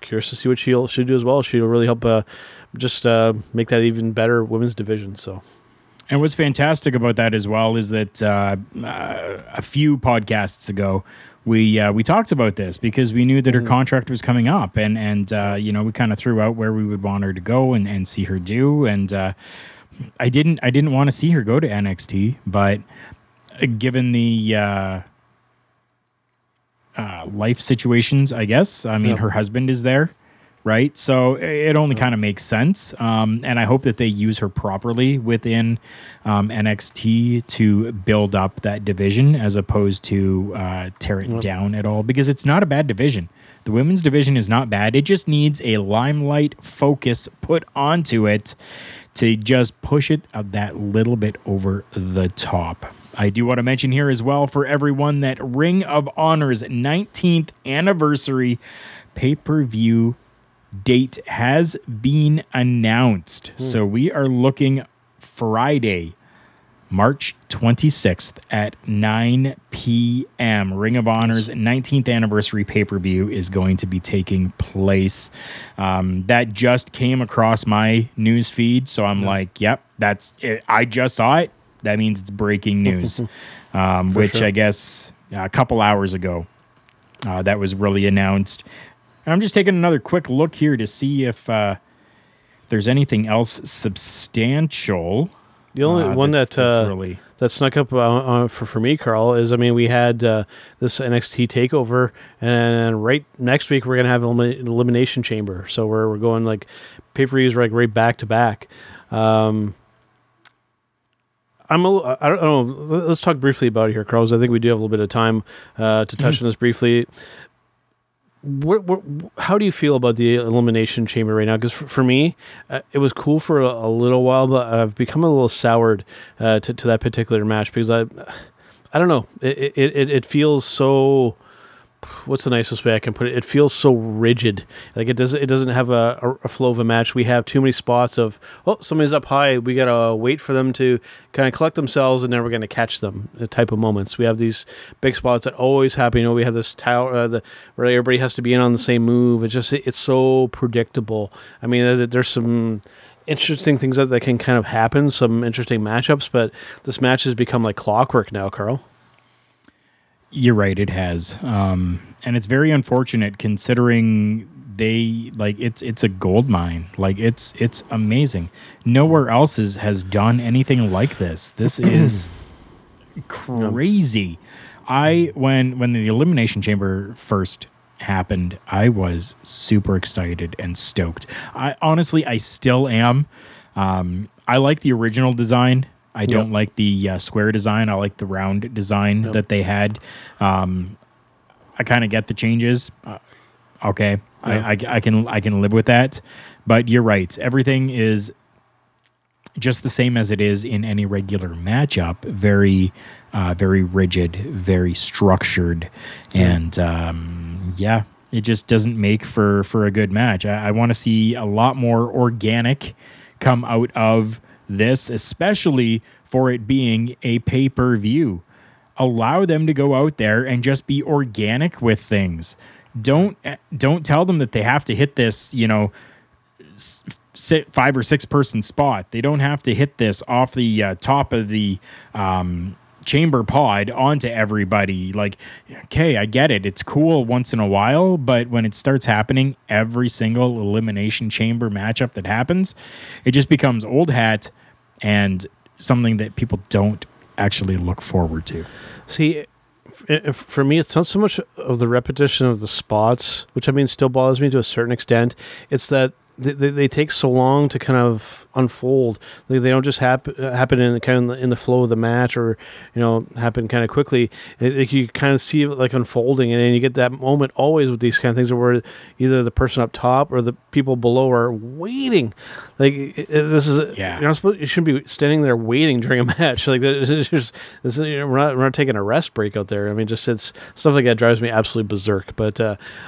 curious to see what she'll do as well. She'll really help make that even better women's division. So, and what's fantastic about that as well is that a few podcasts ago we talked about this because we knew that her contract was coming up, and you know, we kind of threw out where we would want her to go and see her do. And I didn't want to see her go to NXT, but given the life situations, I guess. I mean, her husband is there, right? So it only kind of makes sense. And I hope that they use her properly within NXT to build up that division as opposed to tear it down at all, because it's not a bad division. The women's division is not bad. It just needs a limelight focus put onto it to just push it that little bit over the top. I do want to mention here as well for everyone that Ring of Honor's 19th anniversary pay-per-view date has been announced. So we are looking Friday, March 26th at 9 p.m. Ring of Honor's 19th anniversary pay-per-view is going to be taking place. That just came across my news feed, so I'm like, yep, that's it. I just saw it. That means it's breaking news, which I guess a couple hours ago that was really announced. And I'm just taking another quick look here to see if there's anything else substantial. The only one that snuck up for me, Karl, is, I mean, we had this NXT TakeOver, and right next week we're going to have an Elimination Chamber. So we're going like pay-per-views like right back to back. I don't know. Let's talk briefly about it here, Karl. I think we do have a little bit of time to touch on this briefly. How do you feel about the Elimination Chamber right now? Because for me, it was cool for a little while, but I've become a little soured to that particular match because I don't know. It feels so. What's the nicest way I can put it? It feels so rigid. Like it doesn't have a flow of a match. We have too many spots of, somebody's up high. We got to wait for them to kind of collect themselves, and then we're going to catch them type of moments. We have these big spots that always happen. You know, we have this tower where everybody has to be in on the same move. It's just, it's so predictable. I mean, there's some interesting things that can kind of happen, some interesting matchups, but this match has become like clockwork now, Karl. You're right, it has. And it's very unfortunate considering it's a gold mine. Like it's amazing. Nowhere else has done anything like this. This is crazy. When the Elimination Chamber first happened, I was super excited and stoked. I still am. I like the original design. I don't like the square design. I like the round design that they had. I kind of get the changes. Okay, yeah. I can live with that. But you're right. Everything is just the same as it is in any regular matchup. Very, very rigid, very structured, and it just doesn't make for a good match. I want to see a lot more organic come out of this, especially for it being a pay-per-view. Allow them to go out there and just be organic with things. Don't tell them that they have to hit this, you know, 5 or 6 person spot. They don't have to hit this off the top of the chamber pod onto everybody. Like, okay, I get it. It's cool once in a while, but when it starts happening every single elimination chamber matchup that happens, it just becomes old hat and something that people don't actually look forward to. See, for me, it's not so much of the repetition of the spots, which I mean still bothers me to a certain extent. It's that they take so long to kind of unfold. They don't just happen in kind of in the flow of the match, or you know, happen kind of quickly. You kind of see it like unfolding, and then you get that moment always with these kind of things where either the person up top or the people below are waiting. Like this is, yeah, you're not supposed, you shouldn't be standing there waiting during a match. Like this is, you know, we're not taking a rest break out there. I mean, just it's stuff like that drives me absolutely berserk. But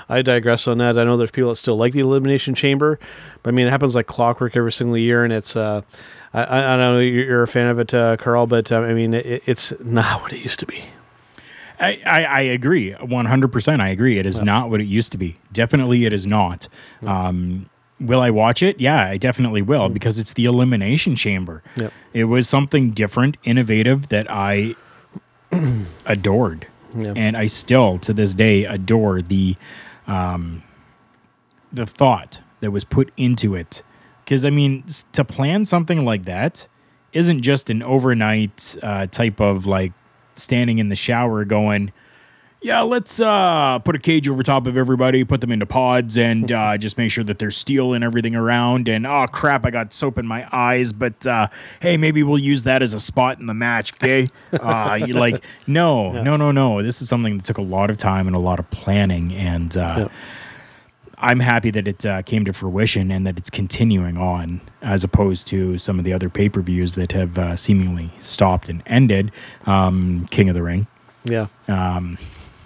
I digress on that. I know there's people that still like the elimination chamber. But I mean, it happens like clockwork every single year, and it's I don't know, you're a fan of it, Karl, but I mean, it's not what it used to be. I agree, 100%. I agree. It is not what it used to be. Definitely, it is not. Yeah. Will I watch it? Yeah, I definitely will, because it's the Elimination Chamber. Yep. It was something different, innovative that I adored, and I still to this day adore the thought that was put into it. Because I mean, to plan something like that isn't just an overnight type of like standing in the shower going, yeah, let's put a cage over top of everybody, put them into pods, and just make sure that there's steel and everything around, and oh crap, I got soap in my eyes, but hey, maybe we'll use that as a spot in the match, okay? No, this is something that took a lot of time and a lot of planning, and I'm happy that it came to fruition and that it's continuing on, as opposed to some of the other pay-per-views that have seemingly stopped and ended. King of the Ring. Yeah.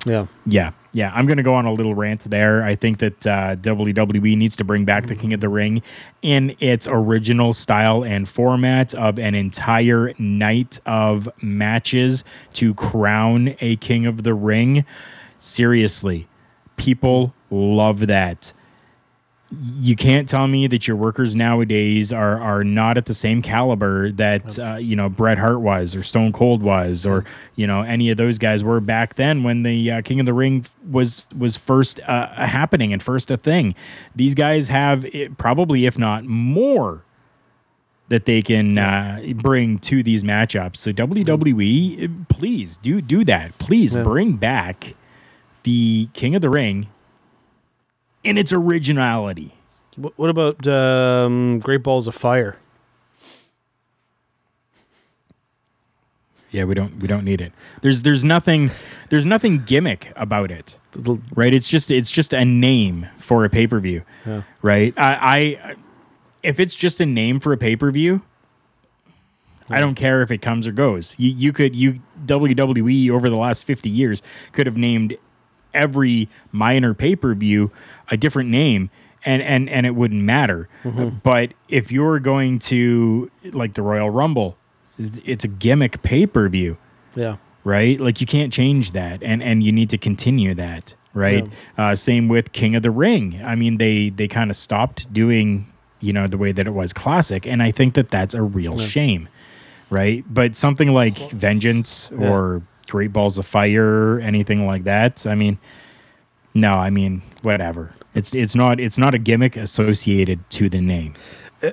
Yeah. I'm going to go on a little rant there. I think that WWE needs to bring back the King of the Ring in its original style and format of an entire night of matches to crown a King of the Ring. Seriously. People love that. You can't tell me that your workers nowadays are not at the same caliber that you know, Bret Hart was, or Stone Cold was, or you know, any of those guys were back then when the King of the Ring was first happening and first a thing. These guys have probably, if not more, that they can bring to these matchups. So WWE, please do that. Please bring back the King of the Ring in its originality. What about Great Balls of Fire? Yeah, we don't need it. There's nothing gimmick about it, right? It's just a name for a pay-per-view, right? I if it's just a name for a pay-per-view, I don't care if it comes or goes. You WWE over the last 50 years could have named every minor pay-per-view a different name, and it wouldn't matter. But if you're going to, like, the Royal Rumble, it's a gimmick pay-per-view, right? Like, you can't change that, and you need to continue that, right? Same with King of the Ring. I mean, they kind of stopped doing, you know, the way that it was classic, and I think that that's a real shame, right? But something like Vengeance or Great Balls of Fire, anything like that. I mean, no, I mean, whatever. It's not a gimmick associated to the name.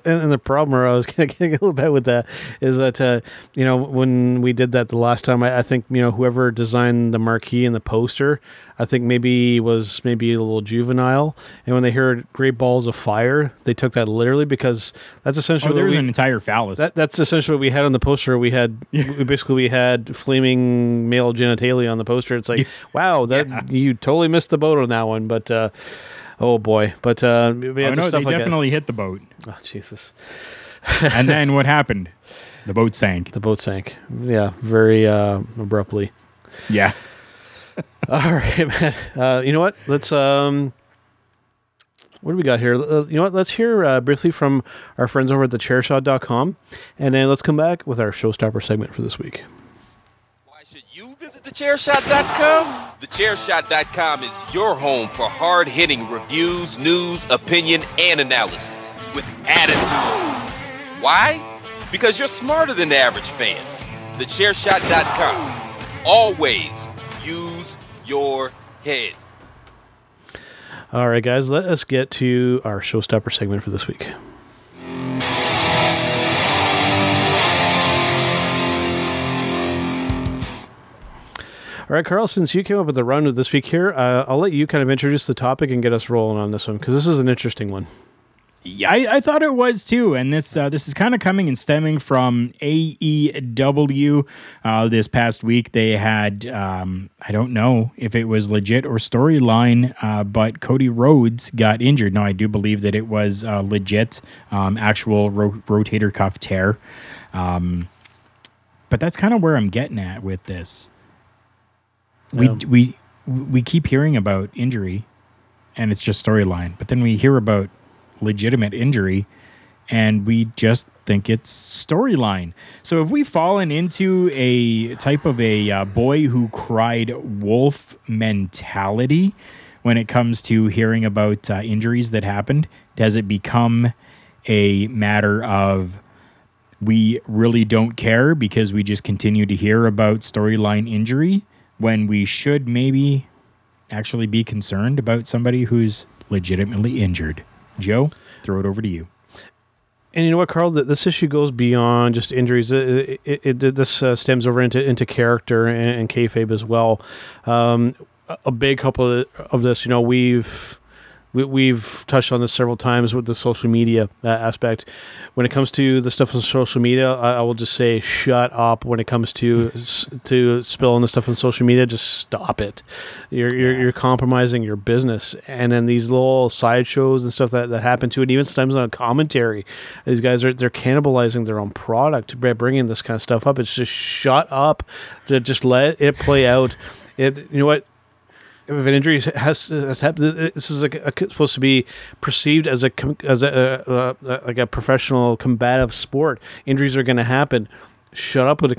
And the problem where I was getting a little bit with that is that, you know, when we did that the last time, I think, you know, whoever designed the marquee and the poster, I think was maybe a little juvenile. And when they heard Great Balls of Fire, they took that literally, because that's essentially there's an entire phallus. That's essentially what we had on the poster. We had we had flaming male genitalia on the poster. It's like, wow, that you totally missed the boat on that one. But oh boy! But they definitely hit the boat. Oh Jesus! And then what happened? The boat sank. Yeah, very abruptly. Yeah. All right, man. You know what? Let's what do we got here? You know what? Let's hear briefly from our friends over at thechairshot.com, and then let's come back with our showstopper segment for this week. Why should you visit Visit TheChairShot.com. TheChairShot.com is your home for hard-hitting reviews, news, opinion, and analysis with attitude. Why? Because you're smarter than the average fan. TheChairShot.com. Always use your head. All right, guys, let us get to our showstopper segment for this week. All right, Karl, since you came up with the run of this week here, I'll let you kind of introduce the topic and get us rolling on this one, because this is an interesting one. Yeah, I thought it was too, and this is kind of coming and stemming from AEW. This past week, they had, I don't know if it was legit or storyline, but Cody Rhodes got injured. Now, I do believe that it was legit, actual rotator cuff tear. But that's kind of where I'm getting at with this. We keep hearing about injury, and it's just storyline. But then we hear about legitimate injury, and we just think it's storyline. So have we fallen into a type of a boy who cried wolf mentality when it comes to hearing about injuries that happened? Does it become a matter of we really don't care because we just continue to hear about storyline injury, when we should maybe actually be concerned about somebody who's legitimately injured? Joe, throw it over to you. And you know what, Karl? This issue goes beyond just injuries. This stems over into character and kayfabe as well. A big couple of this, you know, we've touched on this several times with the social media aspect. When it comes to the stuff on social media, I will just say shut up. When it comes to to spilling the stuff on social media, just stop it. You're compromising your business. And then these little sideshows and stuff that happen to it, even sometimes on commentary, these guys they're cannibalizing their own product by bringing this kind of stuff up. It's just shut up. Just let it play out. You know what? If an injury has happened, this is supposed to be perceived as a professional combative sport. Injuries are going to happen. Shut up when it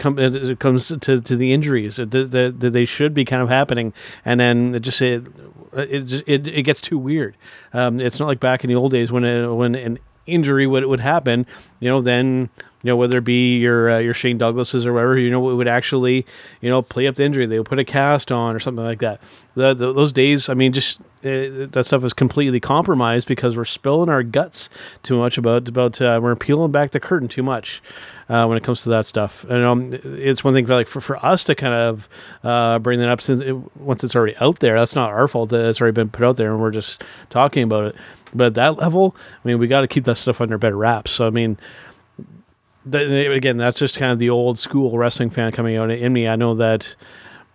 comes to the injuries. They should be kind of happening, and then it gets too weird. It's not like back in the old days when an injury would happen. You know, then. You know, whether it be your Shane Douglases or whatever, you know, it would actually, you know, play up the injury. They would put a cast on or something like that. Those days, I mean, just that stuff is completely compromised because we're spilling our guts too much about we're peeling back the curtain too much when it comes to that stuff. And it's one thing for us to kind of bring that up since once it's already out there. That's not our fault that it's already been put out there and we're just talking about it. But at that level, I mean, we got to keep that stuff under better wraps. So, I mean, again, that's just kind of the old school wrestling fan coming out in me. I know that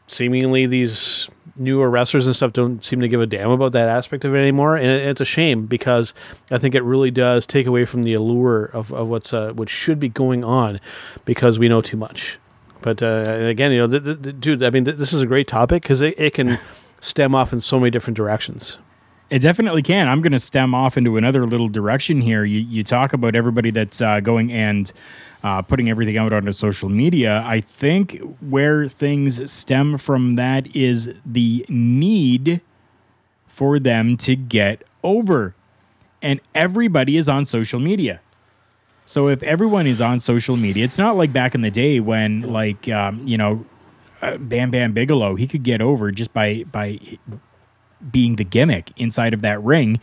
seemingly these newer wrestlers and stuff don't seem to give a damn about that aspect of it anymore, and it's a shame because I think it really does take away from the allure of what should be going on because we know too much. But again, you know, dude, I mean, this is a great topic because it can stem off in so many different directions. It definitely can. I'm going to stem off into another little direction here. You talk about everybody that's going and putting everything out onto social media. I think where things stem from that is the need for them to get over. And everybody is on social media. So if everyone is on social media, it's not like back in the day when, like, you know, Bam Bam Bigelow, he could get over just by being the gimmick inside of that ring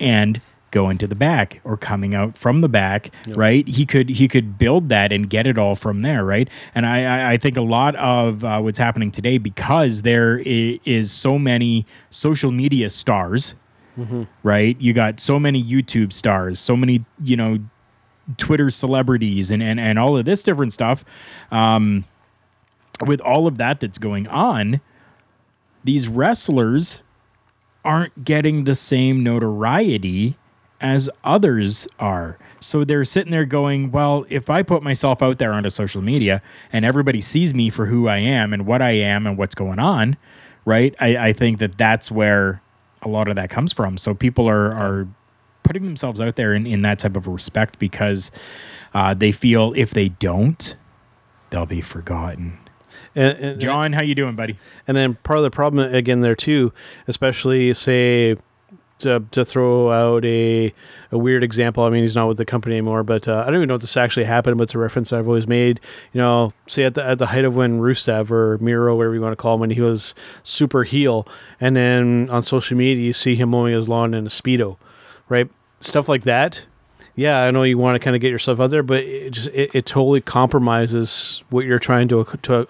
and going to the back or coming out from the back, yep. Right? He could build that and get it all from there, right? And I think a lot of what's happening today, because there is so many social media stars, mm-hmm. Right? You got so many YouTube stars, so many, you know, Twitter celebrities and all of this different stuff. With all of that that's going on, these wrestlers aren't getting the same notoriety as others are. So they're sitting there going, well, if I put myself out there onto social media and everybody sees me for who I am and what's going on, right? I think that that's where a lot of that comes from. So people are putting themselves out there in that type of respect because they feel if they don't, they'll be forgotten. And John, how you doing, buddy? And then part of the problem again there too, especially say to throw out a weird example. I mean, he's not with the company anymore, but I don't even know if this actually happened, but it's a reference I've always made. You know, say at the height of when Rusev or Miro, whatever you want to call him, when he was super heel, and then on social media you see him mowing his lawn in a Speedo, right? Stuff like that. Yeah, I know you want to kind of get yourself out there, but it totally compromises what you're trying to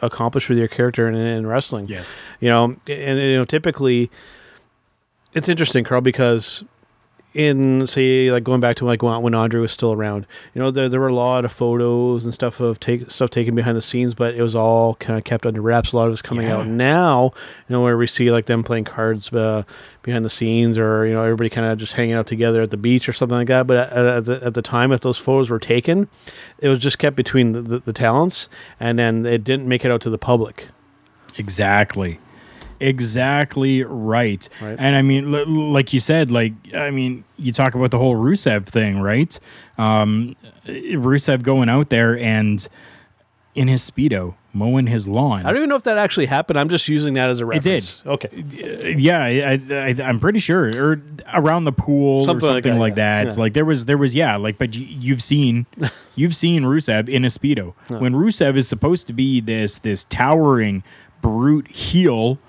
accomplish with your character in wrestling. Yes, you know, and you know, typically, it's interesting, Carl, because in say like going back to like when Andre was still around, you know, there were a lot of photos and stuff of stuff taken behind the scenes, but it was all kind of kept under wraps. A lot of it's coming out now, you know, where we see like them playing cards behind the scenes, or you know, everybody kind of just hanging out together at the beach or something like that. But at the time, if those photos were taken, it was just kept between the talents, and then it didn't make it out to the public. Exactly right. And I mean, like you said, like I mean, you talk about the whole Rusev thing, right? Rusev going out there and in his Speedo, mowing his lawn. I don't even know if that actually happened. I'm just using that as a reference. It did. Okay. Yeah, I'm pretty sure. Or around the pool or something like that. Yeah. Like there was but you've seen Rusev in a Speedo. No. When Rusev is supposed to be this towering brute heel,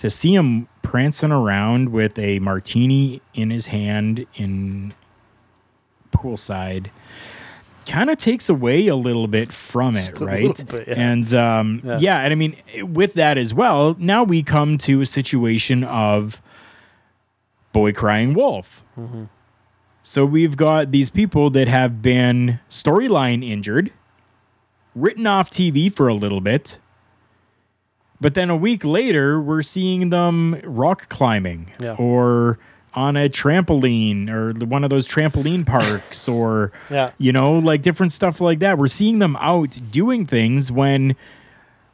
to see him prancing around with a martini in his hand in poolside kind of takes away a little bit from it, right? Bit, yeah. And and I mean, with that as well, now we come to a situation of boy crying wolf. Mm-hmm. So we've got these people that have been storyline injured, written off TV for a little bit, but then a week later, we're seeing them rock climbing or on a trampoline or one of those trampoline parks or, you know, like different stuff like that. We're seeing them out doing things when,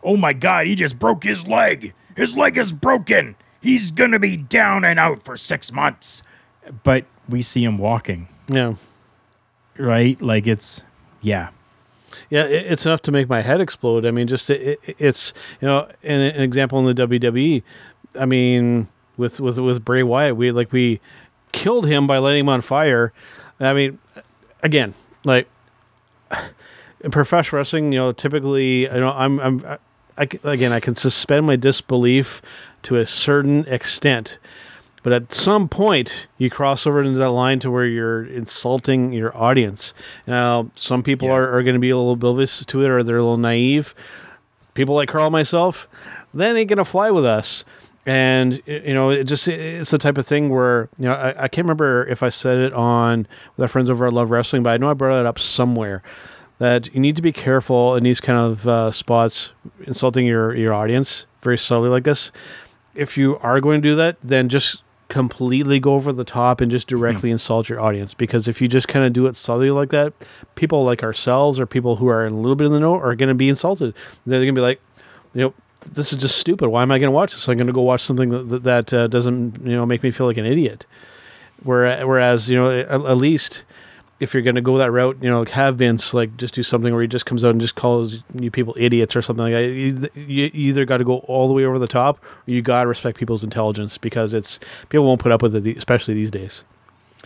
oh, my God, he just broke his leg. His leg is broken. He's going to be down and out for 6 months. But we see him walking. Yeah. Right? Like it's, yeah. Yeah, it's enough to make my head explode. I mean, just it's, you know, an example in the WWE. I mean, with Bray Wyatt, we killed him by letting him on fire. I mean, again, like in professional wrestling, you know, typically, you know, I can suspend my disbelief to a certain extent. But at some point, you cross over into that line to where you're insulting your audience. Now, some people are going to be a little oblivious to it, or they're a little naive. People like Carl, myself, that ain't going to fly with us. And, you know, it's the type of thing where, you know, I can't remember if I said it on with our friends over at Love Wrestling, but I know I brought it up somewhere, that you need to be careful in these kind of spots, insulting your audience very subtly like this. If you are going to do that, then just completely go over the top and just directly insult your audience, because if you just kind of do it subtly like that, people like ourselves or people who are a little bit in the know are going to be insulted. They're going to be like, you know, this is just stupid. Why am I going to watch this? I'm going to go watch something that doesn't, you know, make me feel like an idiot. Whereas, you know, at least if you're going to go that route, you know, have Vince like just do something where he just comes out and just calls you people idiots or something like that. You either got to go all the way over the top, or you got to respect people's intelligence, because it's people won't put up with it, especially these days.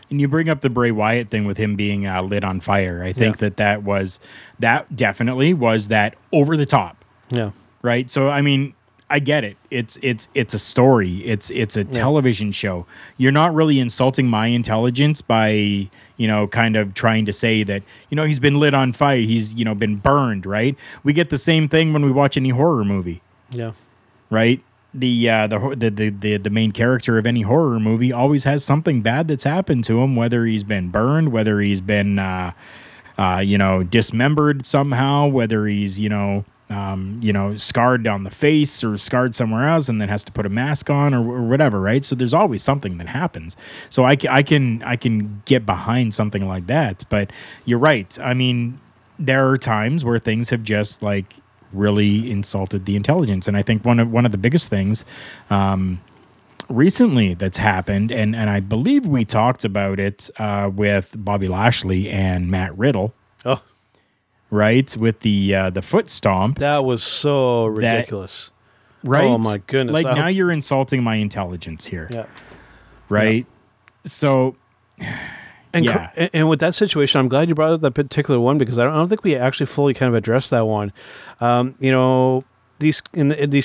And you bring up the Bray Wyatt thing with him being lit on fire. I think that definitely was that over the top. Yeah. Right. So I mean, I get it. It's a story. It's a television show. You're not really insulting my intelligence by, you know, kind of trying to say that, you know, he's been lit on fire. He's, you know, been burned, right? We get the same thing when we watch any horror movie. Yeah. Right? The main character of any horror movie always has something bad that's happened to him, whether he's been burned, whether he's been, you know, dismembered somehow, whether he's, you know, scarred on the face or scarred somewhere else and then has to put a mask on or whatever, right? So there's always something that happens. So I can get behind something like that. But you're right. I mean, there are times where things have just like really insulted the intelligence. And I think one of the biggest things recently that's happened, and I believe we talked about it with Bobby Lashley and Matt Riddle. Oh, right? With the foot stomp. That was so ridiculous. That, right? Oh, my goodness. Like, now you're insulting my intelligence here. Yeah. Right? Yeah. So... And, yeah. And with that situation, I'm glad you brought up that particular one, because I don't think we actually fully kind of addressed that one. You know, these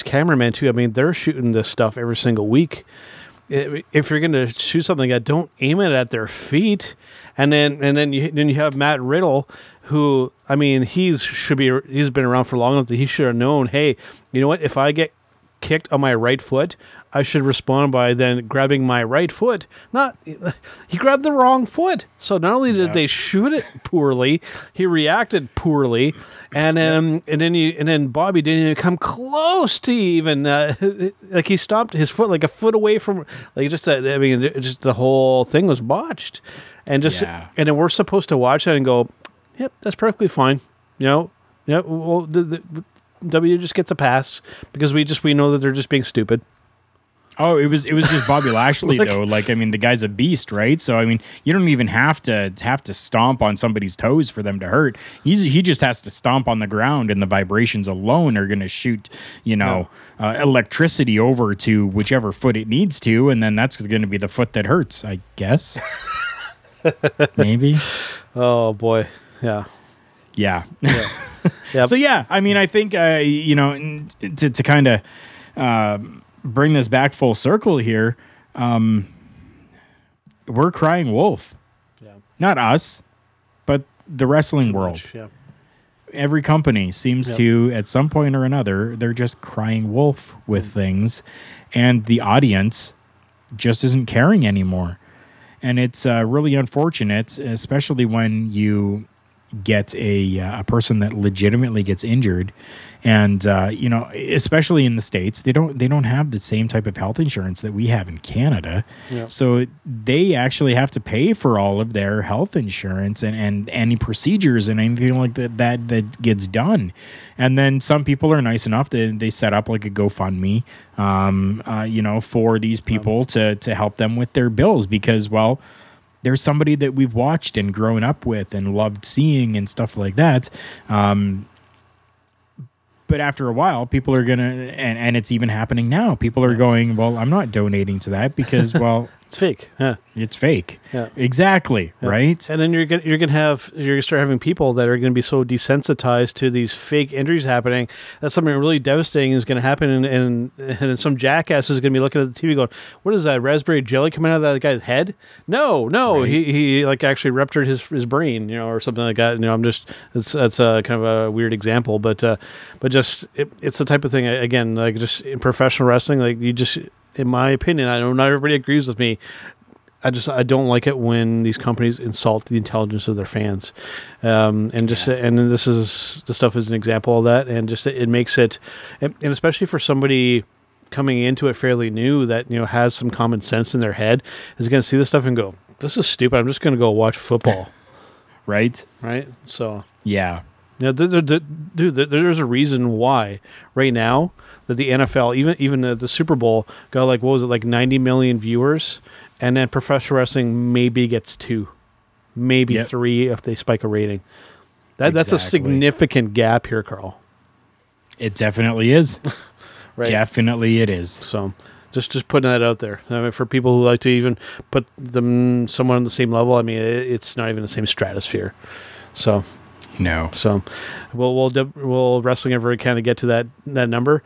cameramen too. I mean, they're shooting this stuff every single week. If you're going to shoot something, don't aim it at their feet. And then you have Matt Riddle, who, I mean, he's been around for long enough that he should have known. Hey, you know what? If I get kicked on my right foot, I should respond by then grabbing my right foot. He grabbed the wrong foot. So not only did they shoot it poorly, he reacted poorly, and then Bobby didn't even come close to even like, he stomped his foot like a foot away from, like, just that. I mean, just the whole thing was botched, and then we're supposed to watch that and go, yep, that's perfectly fine. Well, the W just gets a pass because we know that they're just being stupid. Oh, it was just Bobby Lashley though. Like, I mean, the guy's a beast, right? So I mean, you don't even have to stomp on somebody's toes for them to hurt. He just has to stomp on the ground, and the vibrations alone are going to shoot, electricity over to whichever foot it needs to, and then that's going to be the foot that hurts, I guess. Maybe. Oh boy, yeah. Yeah. Yep. So yeah, I mean, I think to kind of bring this back full circle here, we're crying wolf. Yeah. Not us, but the wrestling world. Much, yeah. Every company seems to, at some point or another, they're just crying wolf with things, and the audience just isn't caring anymore, and it's really unfortunate, especially when you get a person that legitimately gets injured, and especially in the States, they don't have the same type of health insurance that we have in Canada. Yeah. So they actually have to pay for all of their health insurance and any procedures and anything like that gets done. And then some people are nice enough that they set up like a GoFundMe, for these people to help them with their bills, because, well, there's somebody that we've watched and grown up with and loved seeing and stuff like that. But after a while, people are going to, and it's even happening now, people are going, well, I'm not donating to that because, well... It's fake. Yeah. It's fake. Yeah. Exactly. Yeah. Right. And then you're gonna start having people that are gonna be so desensitized to these fake injuries happening that something really devastating is gonna happen, and some jackass is gonna be looking at the TV going, "What is that raspberry jelly coming out of that guy's head?" No, right. he like actually ruptured his brain, or something like that. I'm just, that's a kind of a weird example, but just it's the type of thing, again, like, just in professional wrestling, like, you just. In my opinion, I know not everybody agrees with me. I don't like it when these companies insult the intelligence of their fans, and this is the stuff is an example of that. And just it makes it, and especially for somebody coming into it fairly new that has some common sense in their head, is going to see this stuff and go, "This is stupid. I'm just going to go watch football." Right. So yeah. Now, dude, there's a reason why right now that the NFL, even the Super Bowl, got like, what was it, like 90 million viewers, and then professional wrestling maybe gets 2, maybe 3 if they spike a rating. That's a significant gap here, Carl. It definitely is. Right. Definitely it is. So just putting that out there. I mean, for people who like to even put them someone on the same level, I mean, it's not even the same stratosphere. So... No. So, will wrestling ever kind of get to that number?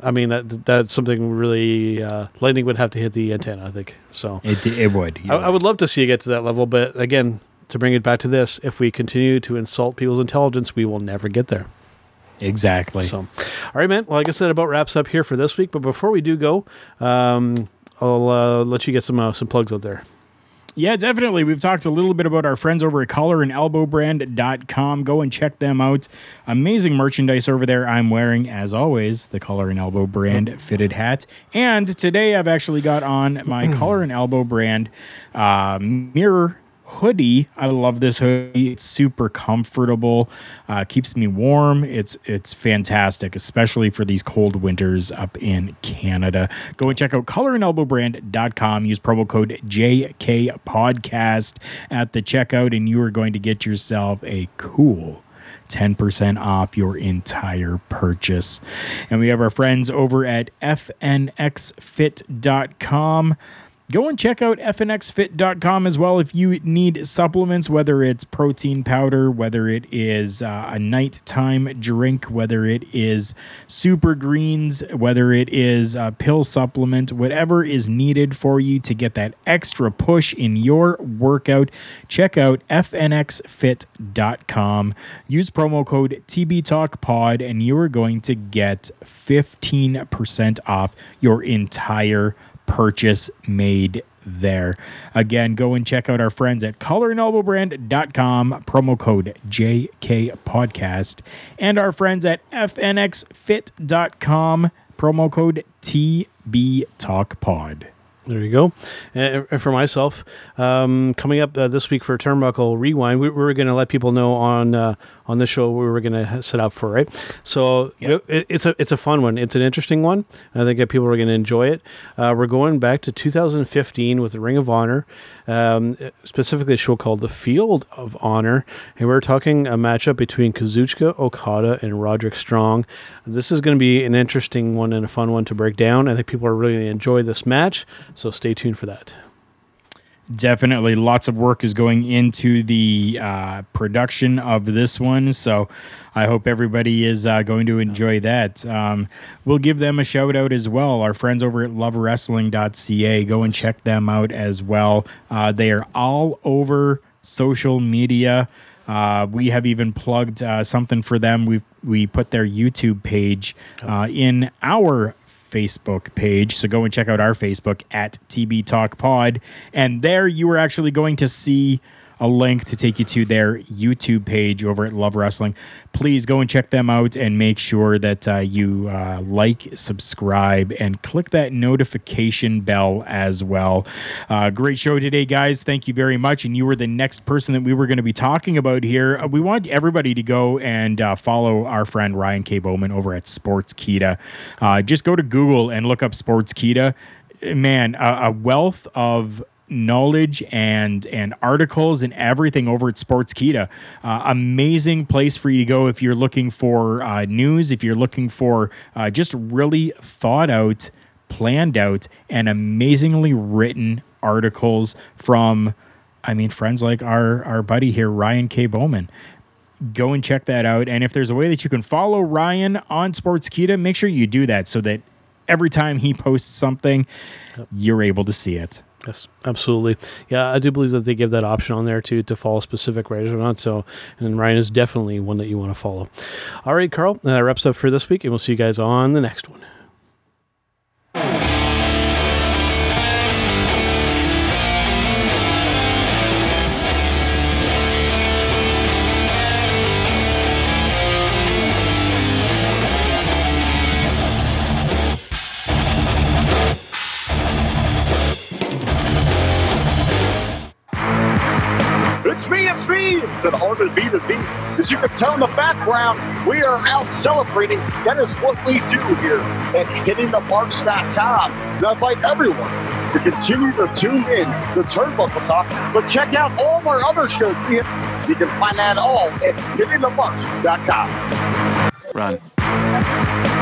I mean, that's something really lightning would have to hit the antenna, I think. So it would. I would love to see it get to that level, but again, to bring it back to this, if we continue to insult people's intelligence, we will never get there. Exactly. So, all right, man. Well, I guess that about wraps up here for this week. But before we do go, I'll let you get some plugs out there. Yeah, definitely. We've talked a little bit about our friends over at CollarAndElbowBrand.com. Go and check them out. Amazing merchandise over there. I'm wearing, as always, the Collar and Elbow Brand fitted hat. And today I've actually got on my Collar and Elbow Brand mirror hoodie. I love this hoodie. It's super comfortable. Keeps me warm. It's fantastic, especially for these cold winters up in Canada. Go and check out CollarAndElbowBrand.com. Use promo code JKPodcast at the checkout, and you are going to get yourself a cool 10% off your entire purchase. And we have our friends over at FNXFit.com. Go and check out FNXFit.com as well if you need supplements, whether it's protein powder, whether it is a nighttime drink, whether it is super greens, whether it is a pill supplement, whatever is needed for you to get that extra push in your workout. Check out FNXFit.com. Use promo code TBTalkPod and you are going to get 15% off your entire purchase made there. Again, go and check out our friends at CollarAndElbowBrand.com, promo code JKPodcast, and our friends at FNXFit.com, promo code TBTalkPod. There you go. And for myself, coming up this week for Turnbuckle Rewind, we were going to let people know on this show what we were going to set up for, right? So yep. It's a fun one. It's an interesting one. I think that people are going to enjoy it. We're going back to 2015 with the Ring of Honor, specifically a show called The Field of Honor, and we're talking a matchup between Kazuchika Okada and Roderick Strong. This is going to be an interesting one and a fun one to break down. I think people are really going to enjoy this match. So stay tuned for that. Definitely. Lots of work is going into the production of this one. So I hope everybody is going to enjoy that. We'll give them a shout out as well. Our friends over at lovewrestling.ca. Go and check them out as well. They are all over social media. We have even plugged something for them. We put their YouTube page in our Facebook page, so go and check out our Facebook at TB Talk Pod, and there you are actually going to see a link to take you to their YouTube page over at Love Wrestling. Please go and check them out and make sure that you like, subscribe, and click that notification bell as well. Great show today, guys. Thank you very much. And you were the next person that we were going to be talking about here. We want everybody to go and follow our friend Ryan K. Bowman over at Sports Kita. Just go to Google and look up Sports Kita. Man, a wealth of knowledge and articles and everything over at Sports Kita. Amazing place for you to go if you're looking for news, if you're looking for just really thought out, planned out, and amazingly written articles from, I mean, friends like our buddy here, Ryan K. Bowman. Go and check that out. And if there's a way that you can follow Ryan on Sports Kita, make sure you do that so that every time he posts something, you're able to see it. Yes, absolutely. Yeah, I do believe that they give that option on there too to follow specific writers or not. So, and Ryan is definitely one that you want to follow. All right, Carl, that wraps up for this week, and we'll see you guys on the next one. That are to be the beat. As you can tell in the background, we are out celebrating. That is what we do here at hittingthemarks.com. And I invite everyone to continue to tune in to Turnbuckle Talk, but check out all of our other shows. Yes, you can find that all at hittingthemarks.com. Run.